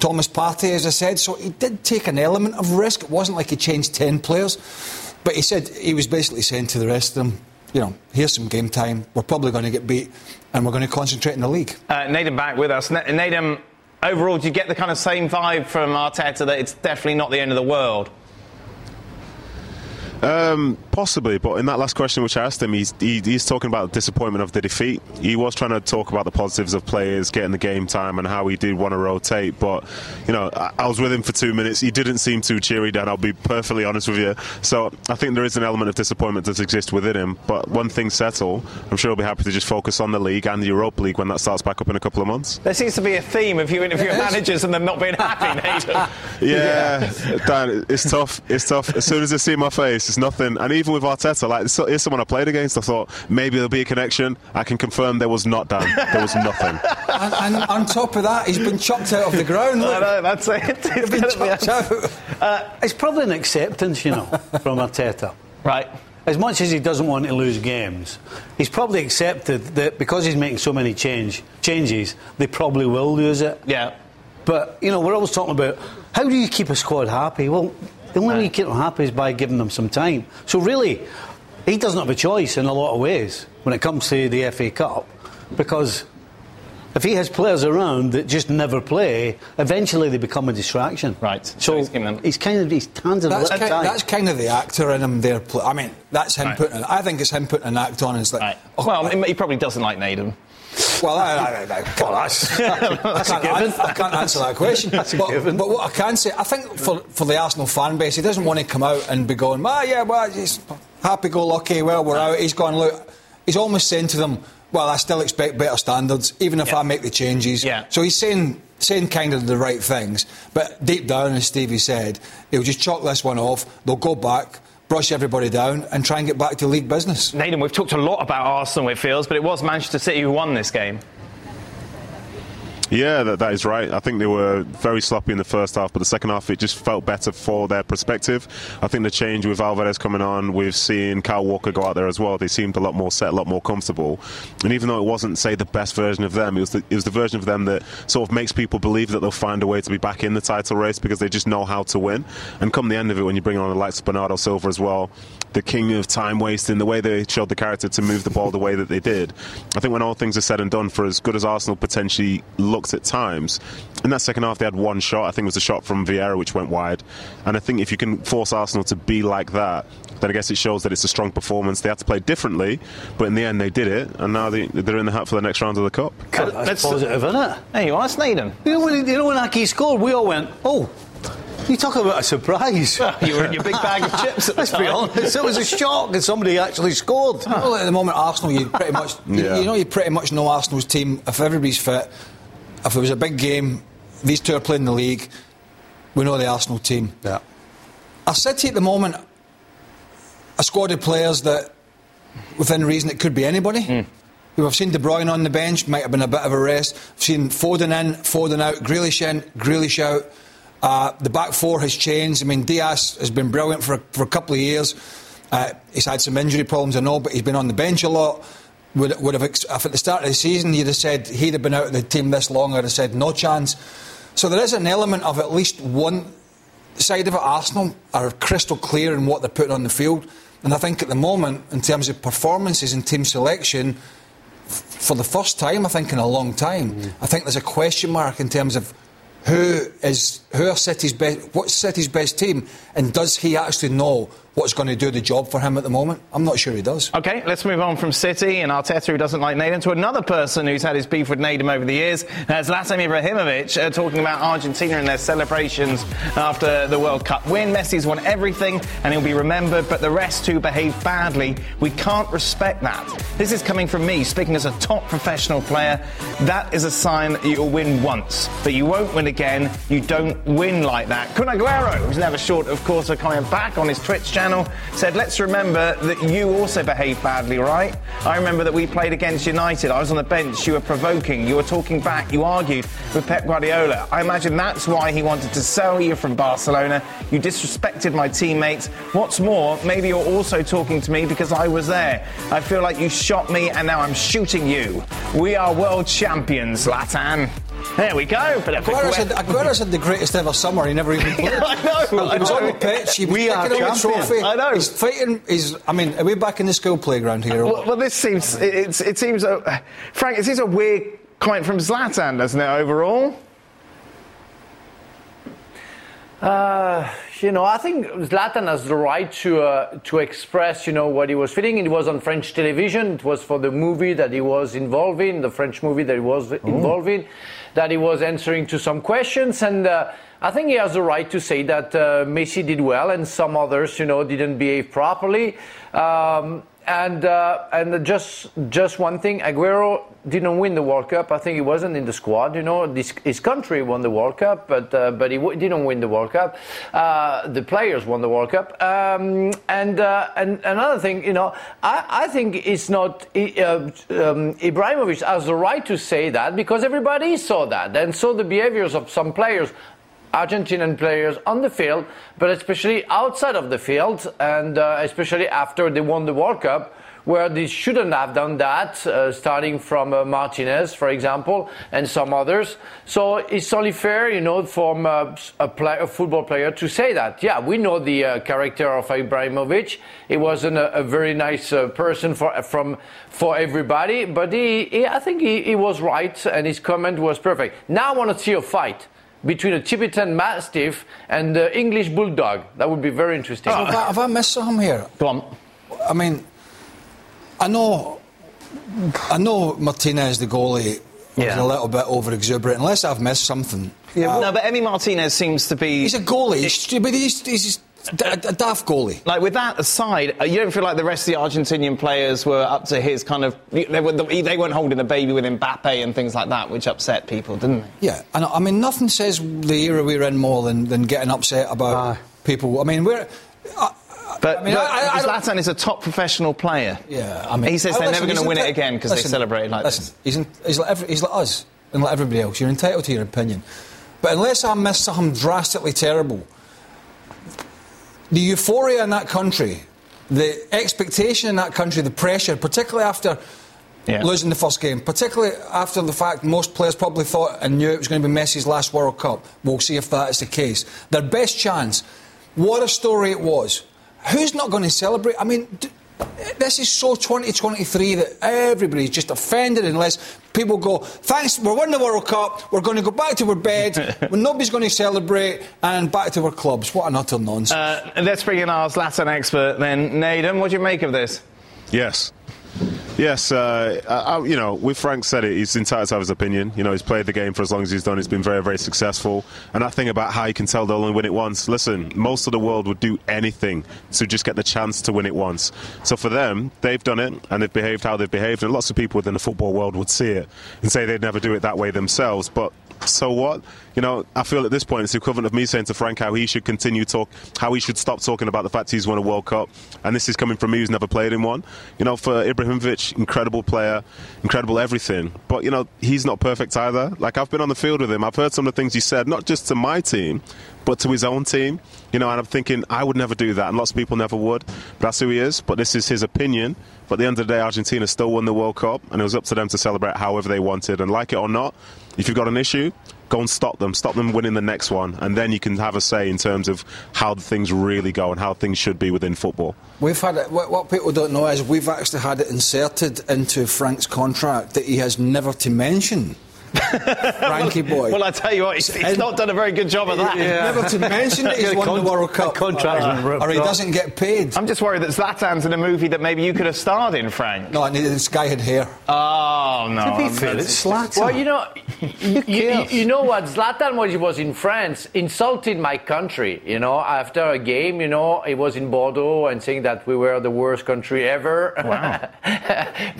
Thomas Partey, as I said, so he did take an element of risk. It wasn't like he changed 10 players, but he was basically saying to the rest of them, you know, here's some game time, we're probably going to get beat and we're going to concentrate in the league. Nathan back with us. Nathan, overall, do you get the kind of same vibe from Arteta that it's definitely not the end of the world? Possibly, but in that last question which I asked him, he's talking about the disappointment of the defeat. He was trying to talk about the positives of players getting the game time and how he did want to rotate, but you know, I was with him for 2 minutes. He didn't seem too cheery, Dan, I'll be perfectly honest with you. So I think there is an element of disappointment that exists within him, but when things settle, I'm sure he'll be happy to just focus on the league and the Europa League when that starts back up in a couple of months. There seems to be a theme of you interviewing managers and them not being happy, Nathan. Yeah, Dan, it's tough. As soon as I see my face, it's nothing. And even with Arteta, like, here's someone I played against, I thought maybe there'll be a connection. I can confirm there was not, Dan. There was nothing. And on top of that, he's been chopped out of the ground. I know, that's it. He's been chopped out. It's probably an acceptance, you know, from Arteta. Right. As much as he doesn't want to lose games, he's probably accepted that because he's making so many changes, they probably will lose it. Yeah. But, you know, we're always talking about how do you keep a squad happy? Well, the only way you keep them happy is by giving them some time. So really, he doesn't have a choice in a lot of ways when it comes to the FA Cup, because if he has players around that just never play, eventually they become a distraction. Right. So he's handed a little time. That's kind of the actor in him there. I mean, that's him putting. I think it's him putting an act on. And it's like, he probably doesn't like Naden. Well, I can't answer that question. But what I can say, I think for the Arsenal fan base, he doesn't want to come out and be going, he's happy-go-lucky, we're out. He's going, look, he's almost saying to them, well, I still expect better standards, even if I make the changes. Yeah. So he's saying kind of the right things. But deep down, as Stevie said, he'll just chalk this one off, they'll go back, brush everybody down and try and get back to league business. Nathan, we've talked a lot about Arsenal, it feels, but it was Manchester City who won this game. Yeah, that is right. I think they were very sloppy in the first half, but the second half it just felt better for their perspective. I think the change with Alvarez coming on, with seeing Kyle Walker go out there as well, they seemed a lot more set, a lot more comfortable. And even though it wasn't, say, the best version of them, it was the version of them that sort of makes people believe that they'll find a way to be back in the title race because they just know how to win. And come the end of it, when you bring on the likes of Bernardo Silva as well, the king of time wasting, the way they showed the character to move the ball the way that they did, I think when all things are said and done, for as good as Arsenal potentially looked at times, in that second half they had one shot. I think it was a shot from Vieira which went wide, and I think if you can force Arsenal to be like that, then I guess it shows that it's a strong performance. They had to play differently, but in the end they did it, and now they're in the hat for the next round of the Cup. God, that's positive, isn't it? There you are, Sneeden. You know when Ake scored, we all went, oh. You talk about a surprise. Well, you were in your big bag of chips at the time. Let's be honest, it was a shock that somebody actually scored. Well, at the moment, Arsenal, you pretty much know Arsenal's team. If everybody's fit, if it was a big game, these two are playing the league, we know the Arsenal team. Yeah. Our City at the moment, a squad of players that, within reason, it could be anybody. Mm. We've seen De Bruyne on the bench, might have been a bit of a rest. We've seen Foden in, Foden out, Grealish in, Grealish out. The back four has changed. I mean, Diaz has been brilliant for a couple of years. He's had some injury problems, I know, but he's been on the bench a lot. If at the start of the season you'd have said he'd have been out of the team this long, I'd have said no chance. So there is an element of at least one side of it. Arsenal are crystal clear in what they're putting on the field. And I think at the moment, in terms of performances and team selection, for the first time, I think, in a long time, I think there's a question mark in terms of who are City's best? What's City's best team? And does he actually know what's going to do the job for him at the moment? I'm not sure he does. OK, let's move on from City and Arteta, who doesn't like Nathan, to another person who's had his beef with Nathan over the years. That's Zlatan Ibrahimovic, talking about Argentina and their celebrations after the World Cup win. Messi's won everything and he'll be remembered, but the rest who behaved badly, we can't respect that. This is coming from me, speaking as a top professional player. That is a sign that you'll win once, but you won't win again. You don't win like that. Kun Agüero, who's never short, of course, of coming back on his Twitch channel, said, let's remember that you also behaved badly, right? I remember that we played against United. I was on the bench. You were provoking. You were talking back. You argued with Pep Guardiola. I imagine that's why he wanted to sell you from Barcelona. You disrespected my teammates. What's more, maybe you're also talking to me because I was there. I feel like you shot me and now I'm shooting you. We are world champions, Zlatan. There we go. Aguero's had the greatest ever summer. He never even played. I know. He was on the pitch. He was picking up the trophy. I know. He's fighting. Are we back in the school playground here? Well, this seems. Frank, it seems a weird comment from Zlatan, doesn't it? Overall. I think Zlatan has the right to express, what he was feeling. It was on French television. It was for the movie that he was involved in, the French movie that he was involved in, that he was answering to some questions. And I think he has the right to say that Messi did well and some others, didn't behave properly. And just one thing, Agüero didn't win the World Cup. I think he wasn't in the squad. His country won the World Cup, but he didn't win the World Cup. The players won the World Cup. And another thing, I think it's not Ibrahimovic has the right to say that because everybody saw that, and so the behaviors of some players. Argentinian players on the field, but especially outside of the field, and especially after they won the World Cup, where they shouldn't have done that, starting from Martinez, for example, and some others. So it's only fair, from a football player to say that. Yeah, we know the character of Ibrahimovic. He wasn't a very nice person for everybody, but I think he was right, and his comment was perfect. Now I want to see a fight between a Tibetan Mastiff and the English Bulldog. That would be very interesting. Oh, have I missed something here? Go on. I mean, I know Martinez, the goalie, was a little bit over-exuberant, unless I've missed something. Yeah, but Emi Martinez seems to be... He's a goalie, he's a daft goalie. Like, with that aside, you don't feel like the rest of the Argentinian players were up to his kind of... They weren't holding the baby with Mbappe and things like that, which upset people, didn't they? Yeah, and I mean, nothing says the era we're in more than getting upset about people. I mean, we're... Zlatan is a top professional player. Yeah, I mean... He says they're never going to win it again because they celebrated like this. He's like us. and like everybody else, you're entitled to your opinion. But unless I miss something drastically terrible, the euphoria in that country, the expectation in that country, the pressure, particularly after losing the first game, particularly after the fact most players probably thought and knew it was going to be Messi's last World Cup. We'll see if that is the case. Their best chance. What a story it was. Who's not going to celebrate? I mean, this is so 2023 that everybody's just offended unless people go, thanks, we're winning the World Cup, we're going to go back to our bed, nobody's going to celebrate, and back to our clubs. What an utter nonsense. Let's bring in our Zlatan expert then. Nathan, what do you make of this? Yes, Frank said it, he's entitled to have his opinion. You know, he's played the game for as long as he's done. He's been very, very successful. And that thing about how you can tell they'll only win it once. Listen, most of the world would do anything to just get the chance to win it once. So for them, they've done it and they've behaved how they've behaved. And lots of people within the football world would see it and say they'd never do it that way themselves. But so what? You know, I feel at this point it's the equivalent of me saying to Frank how he should stop talking about the fact he's won a World Cup. And this is coming from me who's never played in one. You know, for Ibrahimovic, incredible player, incredible everything. But, you know, he's not perfect either. Like, I've been on the field with him. I've heard some of the things he said, not just to my team, but to his own team. You know, and I'm thinking, I would never do that. And lots of people never would. But that's who he is. But this is his opinion. But at the end of the day, Argentina still won the World Cup. And it was up to them to celebrate however they wanted. And like it or not, if you've got an issue, go and stop them. Stop them winning the next one. And then you can have a say in terms of how things really go and how things should be within football. We've had it. What people don't know is we've actually had it inserted into Frank's contract that he has never to mention Frankie boy. Well, I tell you what, he's not done a very good job of that. Never to mention that he's won the World Cup or he doesn't get paid. I'm just worried that Zlatan's in a movie that maybe you could have starred in, Frank. No, this guy had hair. Oh, no. To be fair, it's Zlatan. Well, you know, you know what? Zlatan, when he was in France, insulted my country, you know, after a game, you know, he was in Bordeaux and saying that we were the worst country ever. Wow.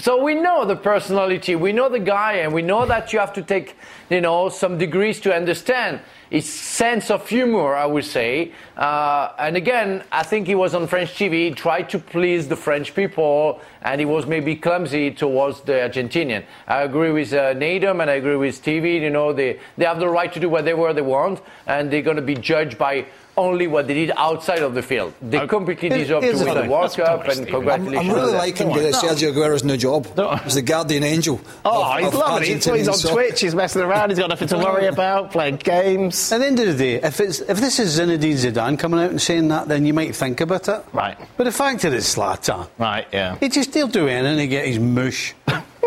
So we know the personality, we know the guy, and we know that you have to take, you know, some degrees to understand his sense of humor, I would say. And again, I think he was on French TV, tried to please the French people, and he was maybe clumsy towards the Argentinian. I agree with Nadem and I agree with Stevie. You know, they have the right to do whatever they want, and they're going to be judged by only what they did outside of the field. They completely deserve to win the World Cup, and congratulations. I'm really liking Sergio Aguero's new job. He's the guardian angel. He's loving it. He's on Twitch, he's messing around, he's got nothing to worry about, playing games. At the end of the day, if this is Zinedine Zidane coming out and saying that, then you might think about it. Right. But the fact that it's Zlatan. Right, yeah. He'll do anything to get his mush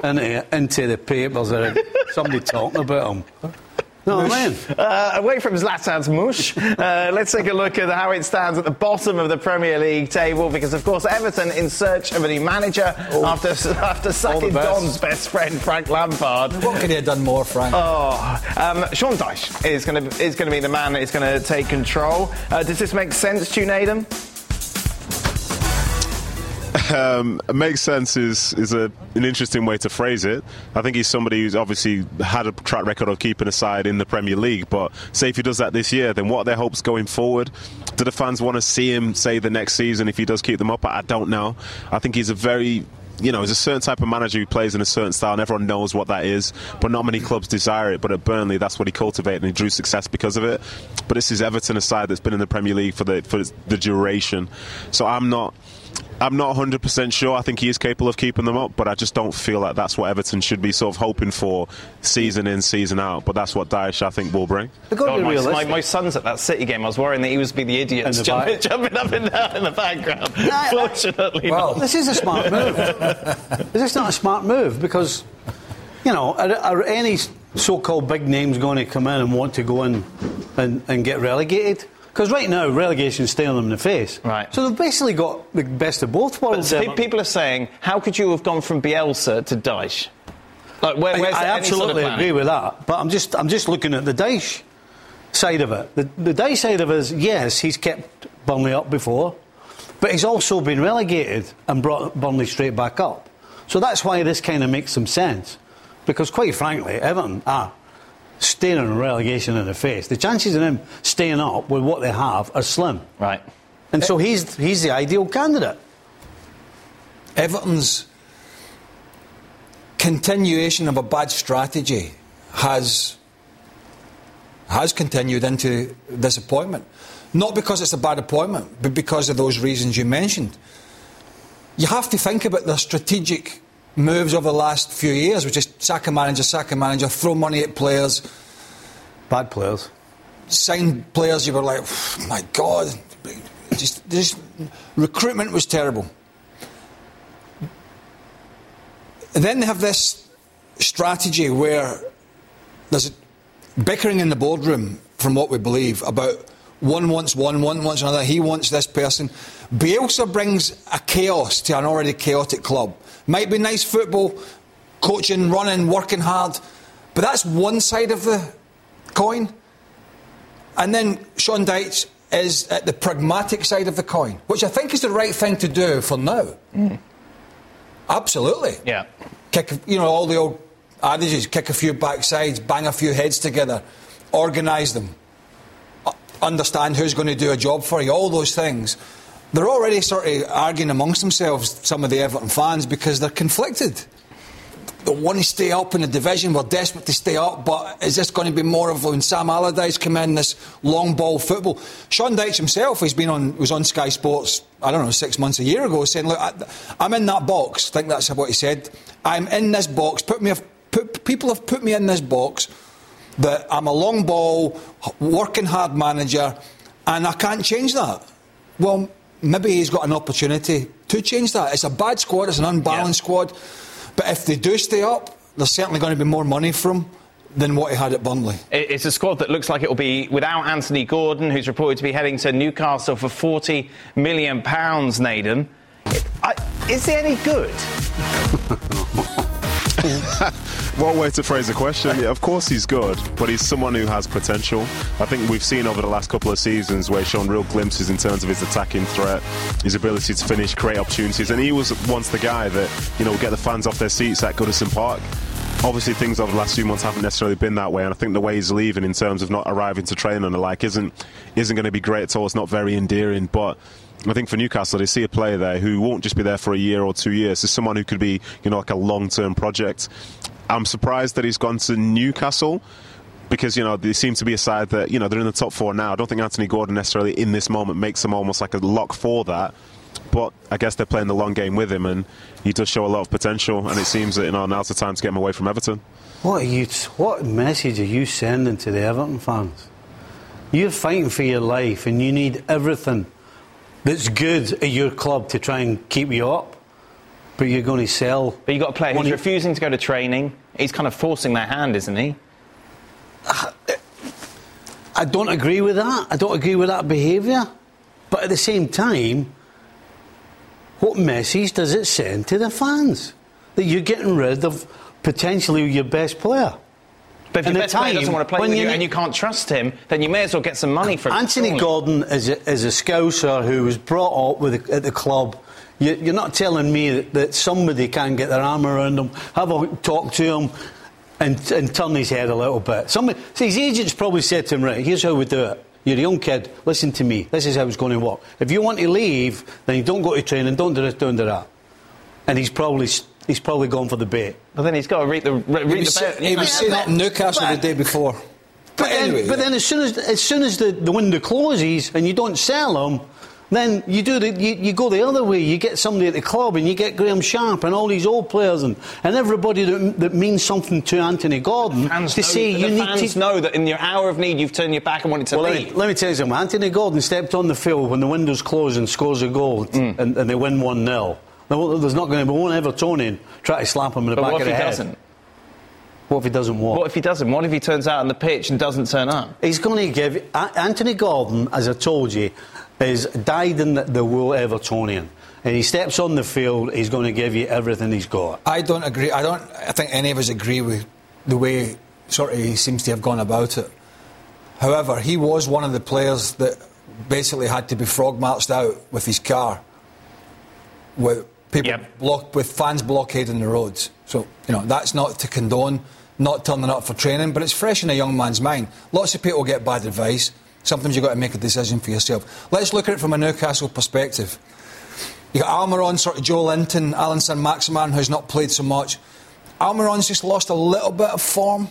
into the papers or somebody talking about him. No, man. Away from Zlatan's mush, let's take a look at how it stands at the bottom of the Premier League table, because, of course, Everton in search of a new manager after sacking Don's best friend, Frank Lampard. What could he have done more, Frank? Sean Dyche is going to be the man that is going to take control. Does this make sense to you, Nathan? Makes sense is an interesting way to phrase it. I think he's somebody who's obviously had a track record of keeping a side in the Premier League, but say if he does that this year, then what are their hopes going forward? Do the fans want to see him, say, the next season if he does keep them up? I don't know. I think he's a very... You know, there's a certain type of manager who plays in a certain style, and everyone knows what that is, but not many clubs desire it. But at Burnley, that's what he cultivated, and he drew success because of it. But this is Everton, a side that's been in the Premier League for the duration. So I'm not 100% sure. I think he is capable of keeping them up, but I just don't feel like that's what Everton should be sort of hoping for season in, season out. But that's what Dyche, I think, will bring. My son's at that City game. I was worrying that he was be the idiot jumping up and down in the background. Fortunately not. This is a smart move. Is this not a smart move? Because, you know, are any so-called big names going to come in and want to go in and get relegated? Because right now, relegation is staring them in the face. Right. So they've basically got the best of both worlds. But people are saying, how could you have gone from Bielsa to Dyche? Like, I absolutely agree with that. But I'm just looking at the Dyche side of it. The Dyche side of it is, yes, he's kept Burnley up before, but he's also been relegated and brought Burnley straight back up. So that's why this kind of makes some sense. Because quite frankly, Everton staring relegation in the face. The chances of them staying up with what they have are slim. Right. And so he's the ideal candidate. Everton's continuation of a bad strategy has continued into this appointment. Not because it's a bad appointment, but because of those reasons you mentioned. You have to think about the strategic moves over the last few years, which is sack a manager, throw money at players. Bad players. Sign players you were like, oh, my God. Just recruitment was terrible. And then they have this strategy where there's bickering in the boardroom, from what we believe, about one wants one wants another, he wants this person. Bielsa brings a chaos to an already chaotic club. Might be nice football, coaching, running, working hard, but that's one side of the coin. And then Sean Dyche is at the pragmatic side of the coin, which I think is the right thing to do for now. Mm. Absolutely. Yeah. All the old adages, kick a few backsides, bang a few heads together, organise them, understand who's going to do a job for you, all those things. They're already sort of arguing amongst themselves, some of the Everton fans, because they're conflicted. They want to stay up in the division, we're desperate to stay up, but is this going to be more of when Sam Allardyce came in, this long ball football? Sean Dyche himself was on Sky Sports, I don't know, 6 months, a year ago, saying, look, I'm in that box. I think that's what he said. I'm in this box. People have put me in this box that I'm a long ball, working hard manager, and I can't change that. Well, maybe he's got an opportunity to change that. It's a bad squad, it's an unbalanced squad. But if they do stay up, there's certainly going to be more money from them than what he had at Burnley. It's a squad that looks like it will be without Anthony Gordon, who's reported to be heading to Newcastle for £40 million, Naden. Is he any good? What way to phrase the question? Yeah, of course he's good, but he's someone who has potential. I think we've seen over the last couple of seasons where he's shown real glimpses in terms of his attacking threat, his ability to finish, create opportunities, and he was once the guy that, would get the fans off their seats at Goodison Park. Obviously, things over the last few months haven't necessarily been that way, and I think the way he's leaving in terms of not arriving to training and the like isn't going to be great at all. It's not very endearing, but I think for Newcastle, they see a player there who won't just be there for a year or 2 years. It's someone who could be, like a long-term project. I'm surprised that he's gone to Newcastle because, they seem to be a side that, they're in the top four now. I don't think Anthony Gordon necessarily in this moment makes them almost like a lock for that. But I guess they're playing the long game with him, and he does show a lot of potential. And it seems that now's the time to get him away from Everton. What message are you sending to the Everton fans? You're fighting for your life, and you need everything that's good at your club to try and keep you up. But you're going to sell. But you got a player who's refusing to go to training. He's kind of forcing their hand, isn't he? I don't agree with that. I don't agree with that behaviour. But at the same time, what message does it send to the fans? That you're getting rid of potentially your best player. But if your best player doesn't want to play with you and you can't trust him, then you may as well get some money from him. Anthony Gordon is a Scouser who was brought up at the club. You're not telling me that somebody can get their arm around him, have a talk to him and turn his head a little bit. His agents probably said to him, right, here's how we do it. You're a young kid, listen to me, this is how it's going to work. If you want to leave, then you don't go to training, don't do this, don't do that. And he's probably gone for the bait. But then he's got to read the bait. He was seen at Newcastle the day before. But then as soon as the window closes and you don't sell him, then you go the other way. You get somebody at the club and you get Graham Sharp and all these old players and everybody that means something to Anthony Gordon. The fans know that in your hour of need you've turned your back and wanted to leave. Let me tell you something. Anthony Gordon stepped on the field when the windows closed and scores a goal and they win 1-0. There's not going to be one Evertonian try to slap him in the back of the head. What if he doesn't walk? What if he doesn't? What if he turns out on the pitch and doesn't turn up? He's going to give... Anthony Gordon, as I told you, is dyed in the wool Evertonian. And he steps on the field, he's going to give you everything he's got. I don't agree. I think any of us agree with the way he seems to have gone about it. However, he was one of the players that basically had to be frog-marched out with his car. With people with fans blockading the roads. So, that's not to condone not turning up for training, but it's fresh in a young man's mind. Lots of people get bad advice. Sometimes you've got to make a decision for yourself. Let's look at it from a Newcastle perspective. You've got Almiron, Joe Linton, Alisson Maximan, who's not played so much. Almiron's just lost a little bit of form.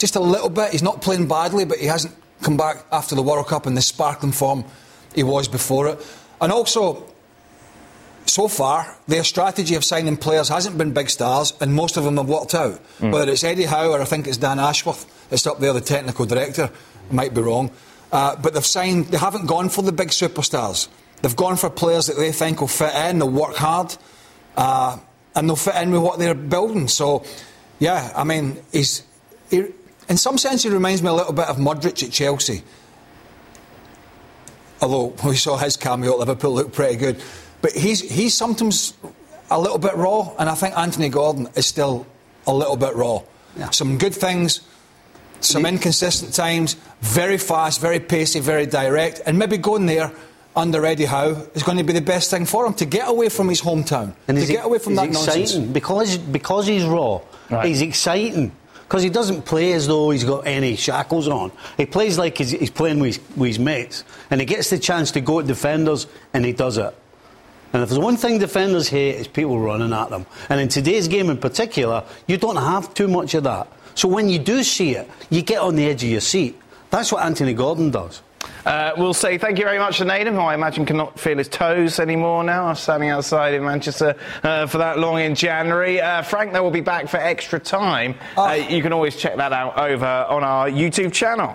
just a little bit. He's not playing badly, but he hasn't come back after the World Cup in the sparkling form he was before it. And also, so far, their strategy of signing players hasn't been big stars, and most of them have worked out. Whether it's Eddie Howe or I think it's Dan Ashworth, it's up there, the technical director, I might be wrong. But they've signed, they haven't gone for the big superstars. They've gone for players that they think will fit in, they'll work hard, and they'll fit in with what they're building. So, yeah, I mean, he, in some sense, he reminds me a little bit of Modric at Chelsea. Although we saw his cameo at Liverpool look pretty good. But he's sometimes a little bit raw, and I think Anthony Gordon is still a little bit raw. Yeah. Some good things, some inconsistent times, very fast, very pacey, very direct, and maybe going there under Eddie Howe is going to be the best thing for him, to get away from his hometown, and to get away from that nonsense. Because he's raw, right. He's exciting. Because he doesn't play as though he's got any shackles on. He plays like he's playing with his mates. And he gets the chance to go at defenders, and he does it. And if there's one thing defenders hate, it's people running at them. And in today's game in particular, you don't have too much of that. So when you do see it, you get on the edge of your seat. That's what Anthony Gordon does. We'll say thank you very much to Nathan, who I imagine cannot feel his toes anymore now after standing outside in Manchester for that long in January. Frank, though, will be back for extra time. You can always check that out over on our YouTube channel.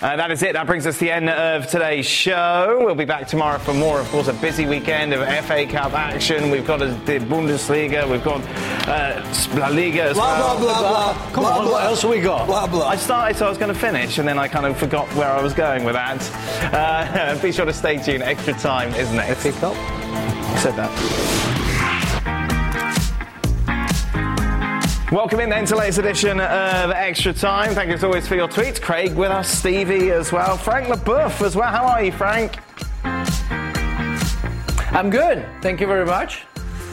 That is it. That brings us to the end of today's show. We'll be back tomorrow for more. Of course, a busy weekend of FA Cup action. We've got the Bundesliga. We've got La Liga as well. Blah, blah, blah, blah. Come on, what else have we got? Blah, blah. I started, so I was going to finish, and then I kind of forgot where I was going with that. Be sure to stay tuned. Extra time is next. FA Cup? I said that. Welcome in then to the latest edition of Extra Time. Thank you as always for your tweets. Craig with us, Stevie as well, Frank Lebeuf as well. How are you, Frank? I'm good. Thank you very much.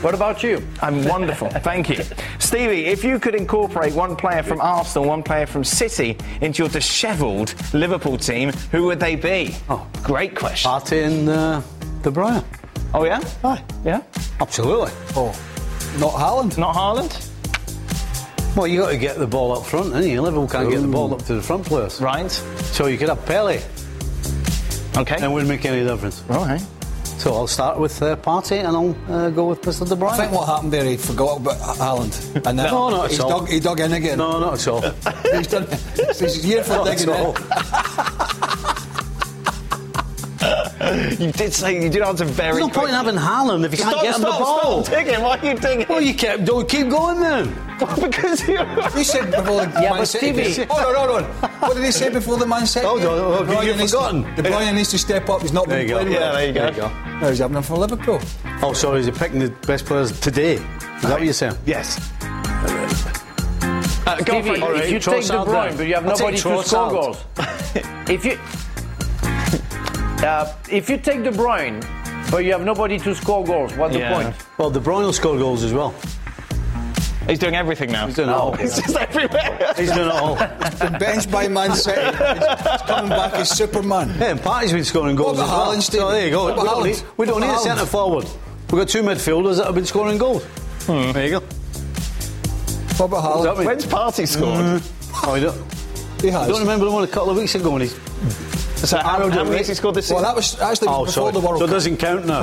What about you? I'm wonderful. Thank you. Stevie, if you could incorporate one player from Arsenal, one player from City into your dishevelled Liverpool team, who would they be? Oh, great question. Partey and De Bruyne. Oh, yeah? Hi. Yeah? Absolutely. Oh, not Haaland. Not Haaland? Well, you got to get the ball up front, haven't you? Liverpool can't get the ball up to the front players. Right. So you could have Pele. Okay. And it wouldn't make any difference. All right. So I'll start with Partey and I'll go with Mr. De Bruyne. I think what happened there, he forgot about Haaland. And then no, not at all. He dug in again. No, not at all. He's done. He's here for digging in. You did say, you did answer very quickly. There's no point in having Haaland if you can't get him the ball. Stop digging. Why are you digging? Well, you keep going then. Because you said before the Man City game. Hold on. What did he say before the Man City game? Oh, you've forgotten. De Bruyne needs to step up. He's not been playing well. Yeah, there you go. No, he's having him for Liverpool. Oh, sorry, is he picking the best players today? Is that what you're saying? Yes. Stevie, if you take De Bruyne, but you have nobody to score goals. If you take De Bruyne, but you have nobody to score goals, what's the point? Well, De Bruyne will score goals as well. He's doing everything now. He's doing it all. He's just everywhere. He's doing it all. He's been benched by Man City. He's coming back as Superman. Yeah, and Partey's been scoring goals as well. So there you go. We don't need a centre forward. We've got two midfielders that have been scoring goals. There you go. What about Haaland? When's Partey scored? Oh, he don't. He has. Don't remember the one a couple of weeks ago when he's... It's like, how many he scored this season? Well, that was actually before the World Cup. So it doesn't count now.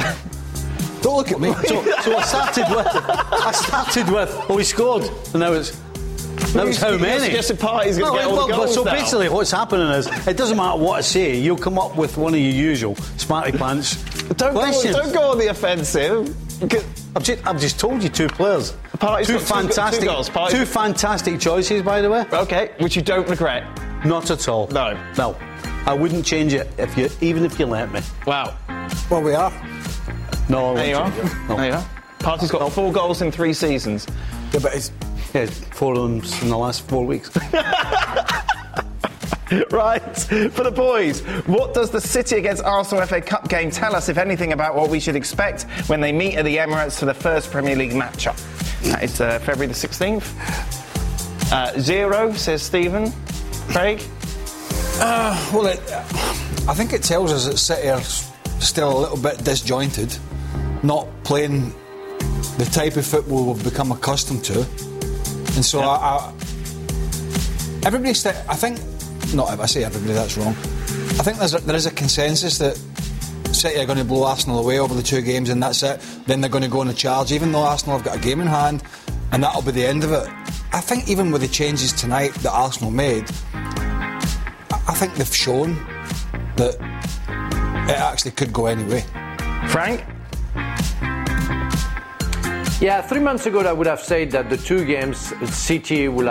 Don't look at me. So I started with, oh, he scored. And now it's... That was how many? Just a party's going to get all the goals. So basically what's happening is, it doesn't matter what I say, you'll come up with one of your usual smarty pants questions. Don't go on the offensive. I've just told you two players. Two fantastic choices, by the way. Okay, which you don't regret? Not at all. No. I wouldn't change it, even if you let me. Wow. Well, we are. No, I won't. There you are. Partey's got 4 goals in 3 seasons. Yeah, but it's... Yeah, 4 of them in the last 4 weeks. Right, for the boys, what does the City against Arsenal FA Cup game tell us, if anything, about what we should expect when they meet at the Emirates for the first Premier League matchup? That is February the 16th. 0, says Stephen. Craig? I think it tells us that City are still a little bit disjointed, not playing the type of football we've become accustomed to. And so yep. I think there is a consensus that City are going to blow Arsenal away over the 2 games and that's it. Then they're going to go on a charge, even though Arsenal have got a game in hand, and that'll be the end of it. I think even with the changes tonight that Arsenal made, I think they've shown that it actually could go anyway. Frank? Yeah, 3 months ago I would have said that the 2 games City will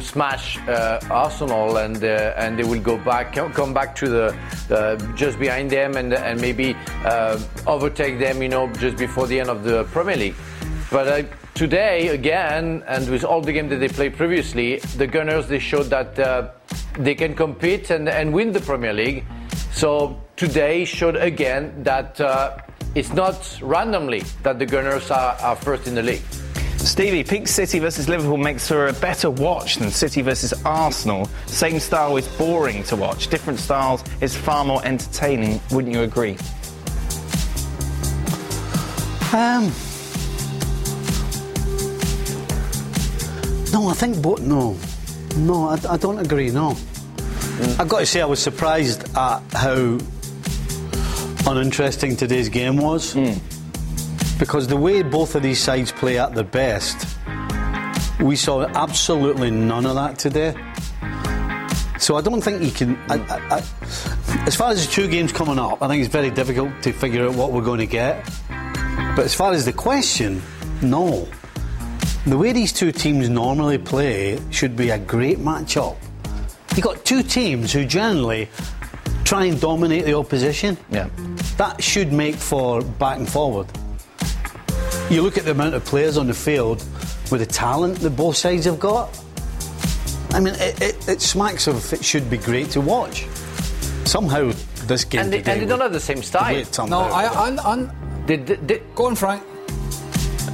smash Arsenal and they will come back to the just behind them and maybe overtake them, just before the end of the Premier League. But today again, and with all the games that they played previously, the Gunners, they showed that they can compete and win the Premier League. So today showed again that. It's not randomly that the Gunners are first in the league. Stevie, peak City versus Liverpool makes for a better watch than City versus Arsenal. Same style is boring to watch. Different styles is far more entertaining. Wouldn't you agree? No, I think both. No, I don't agree. No, I've got to say I was surprised at how uninteresting today's game was, because the way both of these sides play at their best, we saw absolutely none of that today. So I don't think you can... as far as the 2 games coming up, I think it's very difficult to figure out what we're going to get. But as far as the question, no. The way these 2 teams normally play should be a great match-up. You've got 2 teams who generally try and dominate the opposition. Yeah. That should make for back and forward. You look at the amount of players on the field with the talent that both sides have got. I mean, it smacks of it should be great to watch. Somehow this game today... And they don't have the same style. Go on, Frank.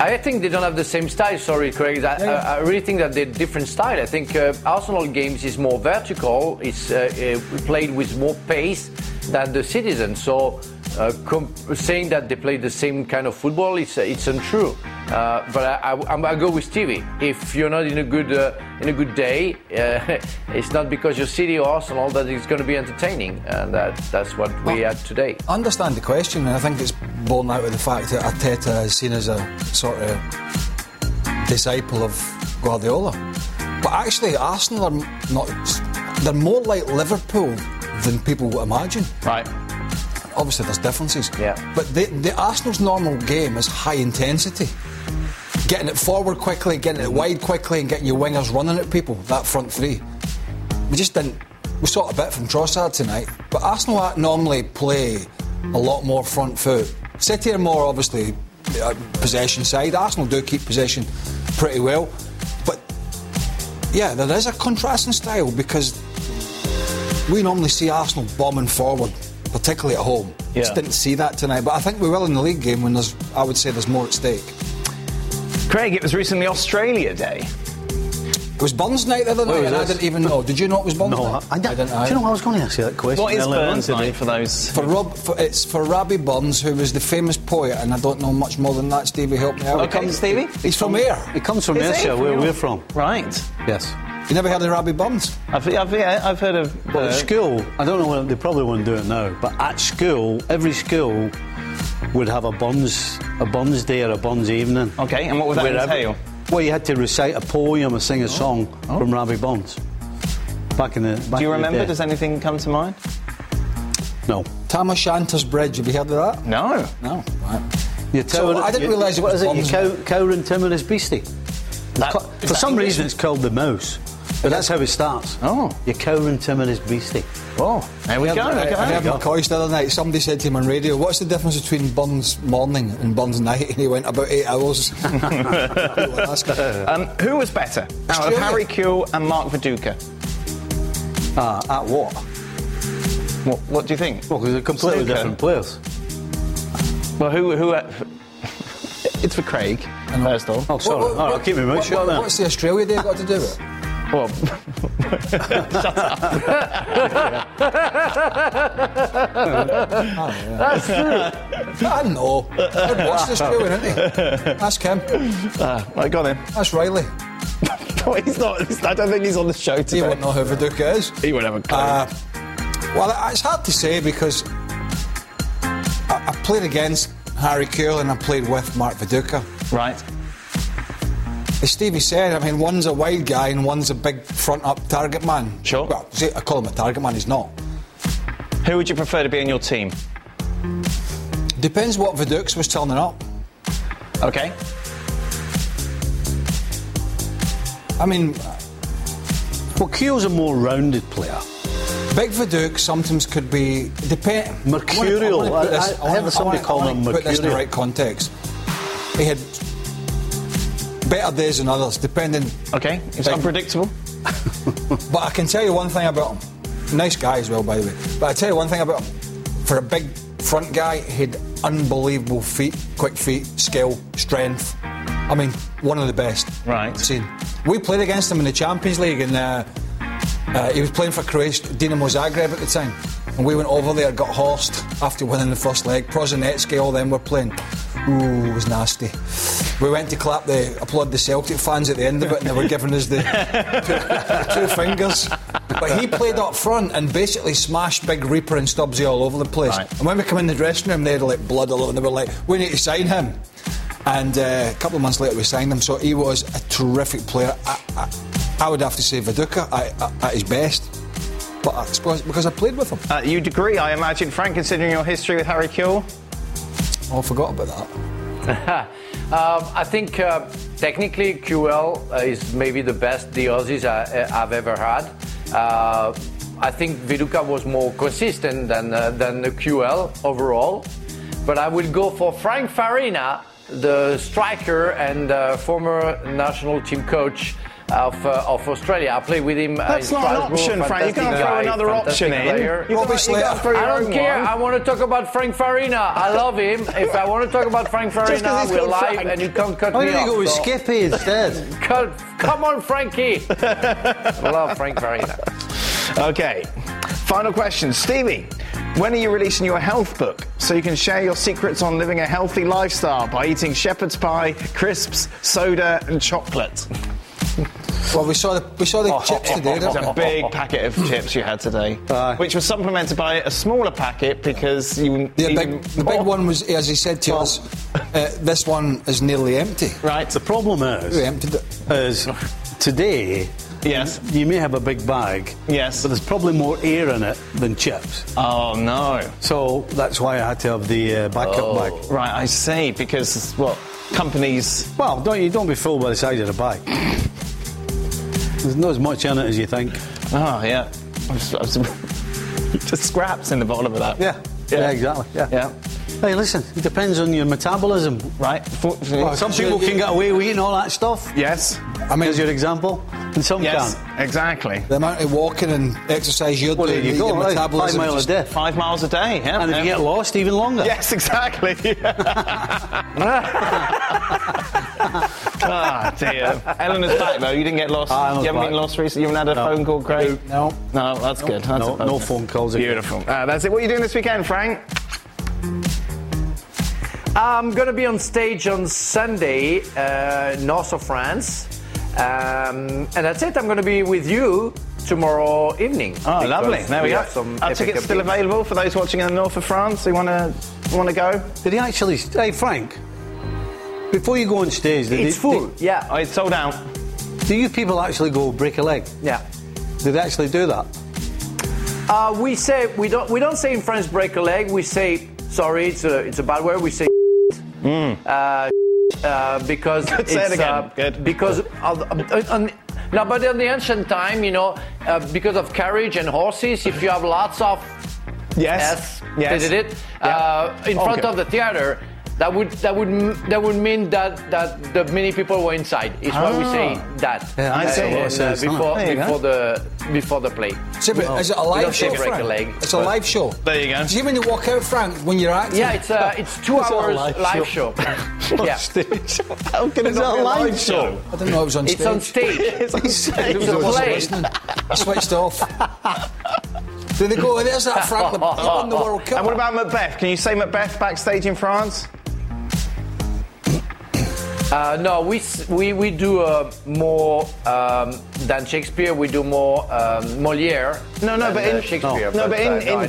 I think they don't have the same style, sorry, Craig. I really think that they're different style. I think Arsenal games is more vertical. It's played with more pace than the Citizens. So saying that they play the same kind of football, it's untrue. But I go with Stevie. If you're not in a good day, it's not because you're City or Arsenal that it's going to be entertaining, and that's what we had today. I understand the question, and I think it's borne out of the fact that Arteta is seen as a sort of disciple of Guardiola. But actually, Arsenal are not. They're more like Liverpool than people would imagine. Right. Obviously, there's differences. Yeah. But the Arsenal's normal game is high intensity. Getting it forward quickly, getting it wide quickly, and getting your wingers running at people, that front 3. We saw a bit from Trossard tonight, but Arsenal normally play a lot more front foot. City are more, obviously, possession side. Arsenal do keep possession pretty well. But, yeah, there is a contrast in style, because we normally see Arsenal bombing forward, particularly at home. Yeah. Just didn't see that tonight, but I think we will in the league game when there's more at stake. Craig, it was recently Australia Day. It was Burns night the other night, and I didn't even know. Did you know it was Burns night? I didn't know. Do you know I was going to ask you that question? What is Burns night for those? It's for Robbie Burns, who was the famous poet, and I don't know much more than that. Stevie, help me out. Okay, Stevie? He's from here. He comes from Ayrshire, where we're from. Right. Yes. You never heard of Robbie Burns? I've heard of... Well, at school, I don't know, when, they probably wouldn't do it now, but at school, every school would have a Burns day or a Burns evening. OK, and what would that entail? Well, you had to recite a poem or sing a song from Robbie Burns. Back in the back. Do you remember? Does anything come to mind? No. Tam O'Shanter's Bridge, have you heard of that? No. No. Right. I didn't realise it was Burns. Cowran Timorous Beastie. For some reason it's called The Mouse, but that's how it starts. Oh. Your Cowran Timorous Beastie. Oh, there we go. I heard McCoy's the other night, somebody said to him on radio, what's the difference between Burns morning and Burns night? And he went, about 8 hours. Who was better out of Harry Kewell and Mark Viduka? At what? What do you think? Well, because they're completely different players. Well, who it's for Craig, first of all. Oh, sorry. All right, I'll keep my mouth shut then. What's the Australia Day got to do with it? Well... Shut up. That's true. I know. I'd watch the Australia, didn't he? Ask him. Right, go on then. That's Riley. No, he's not. I don't think he's on the show today. He won't know who Viduka is. He won't have a clue. Well, it's hard to say because... I played against Harry Kewell and I played with Mark Viduka. Right. As Stevie said, I mean, one's a wide guy and one's a big front-up target man. Sure. Well, I call him a target man, he's not. Who would you prefer to be in your team? Depends what Viduka was turning up. OK. I mean... Well, Kewell's a more rounded player. Big Viduka sometimes could be... mercurial. I heard somebody call him mercurial. Put this in the right context. He had better days than others, depending... OK, it's unpredictable. But I can tell you one thing about him. Nice guy as well, by the way. But I tell you one thing about him. For a big front guy, he had unbelievable feet, quick feet, skill, strength. I mean, one of the best. Right. Seen. We played against him in the Champions League and... he was playing for Dinamo Zagreb at the time, and we went over there, got horsed after winning the first leg. Prozinecki, all them were playing. Ooh, it was nasty. We went to applaud the Celtic fans at the end of it, and they were giving us the two fingers. But he played up front and basically smashed Big Reaper and Stubbsy all over the place. Right. And when we come in the dressing room, they had like blood all over, and they were like, "We need to sign him." And a couple of months later, we signed him. So he was a terrific player. I would have to say Viduka at his best, but I suppose because I played with him. You'd agree, I imagine, Frank, considering your history with Harry Kewell? Oh, I forgot about that. I think technically Kewell is maybe the best the Aussies I've ever had. I think Viduka was more consistent than Kewell overall, but I would go for Frank Farina, the striker and former national team coach of Australia. I play with him. That's not Strasbourg. An option, Frank. You can't throw another option in. I don't care. I want to talk about Frank Farina. I love him. If I want to talk about Frank Farina, we're live, Frank. And you can't cut me off. I'm going to go with Skippy instead. Come on, Frankie. I love Frank Farina. Okay. Final question, Stevie. When are you releasing your health book so you can share your secrets on living a healthy lifestyle by eating shepherd's pie, crisps, soda, and chocolate? Well, we saw the chips today. It was a big packet of chips you had today, which was supplemented by a smaller packet because you. The big one was, as he said to us, this one is nearly empty. Right. The problem is today. Yes. You may have a big bag. Yes. But there's probably more air in it than chips. Oh, no. So that's why I had to have the backup bag. Right, I see. Because, companies... Well, don't be fooled by the size of the bag. There's not as much in it as you think. Oh, yeah. Just scraps in the bottom of that. Yeah, exactly. Yeah. Hey, listen, it depends on your metabolism, right? Some people can get away with eating all that stuff. Yes. I mean, as your example. And some can't. Exactly. The amount of walking and exercise you're doing, your metabolism... 5 miles a day. 5 miles a day, yeah. And if you get lost, even longer. Yes, exactly. Ah, dear. Eleanor's back, though. You didn't get lost. You haven't been lost recently? You haven't had a phone call, Craig? No. No, that's good. That's no phone calls. Beautiful. That's it. What are you doing this weekend, Frank? I'm going to be on stage on Sunday, north of France, And that's it. I'm going to be with you tomorrow evening. Oh, lovely. There we go. Are tickets still available for those watching in the north of France who want to go? Did he actually... Hey, Frank, before you go on stage... It's full, yeah. Oh, it's sold out. Do you people actually go break a leg? Yeah. Do they actually do that? We don't say in France break a leg. We say, sorry, it's a bad word. We say because say it again. Good. Because now, but in the ancient time, because of carriage and horses, if you have lots of yes, they did it in front of the theater. That would mean that many people were inside. It's why we say that. Yeah, I say before the play. So, but is it a live show? Break a leg, it's a live show. There you go. Do you mean to walk out, Frank, when you're acting? Yeah, it's 2 hours live show. Yeah. Stage. How can it not be a live show? I didn't know it was on stage. It's on stage. It's on stage. It's a play. I switched off. Do they go? There's that Frank Lebeuf won the World Cup. And what about Macbeth? Can you say Macbeth backstage in France? No, we do more than Shakespeare. We do more Molière.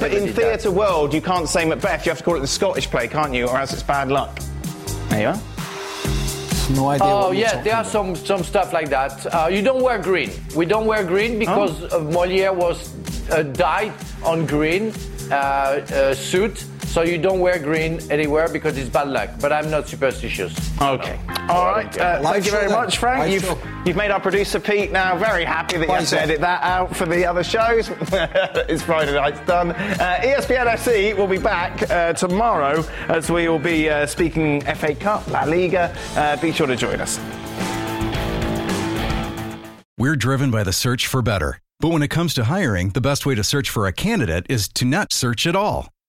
But in theatre world, you can't say Macbeth. You have to call it the Scottish play, can't you? Or else it's bad luck. There you are. No idea. Oh yeah, there are some stuff like that. You don't wear green. We don't wear green because Molière was dyed on green suit. So you don't wear green anywhere because it's bad luck. But I'm not superstitious. Okay. All right. Thank you very much, Frank. You've made our producer Pete now very happy that you have to edit that out for the other shows. It's Friday night's done. ESPN FC will be back tomorrow as we will be speaking FA Cup, La Liga. Be sure to join us. We're driven by the search for better. But when it comes to hiring, the best way to search for a candidate is to not search at all.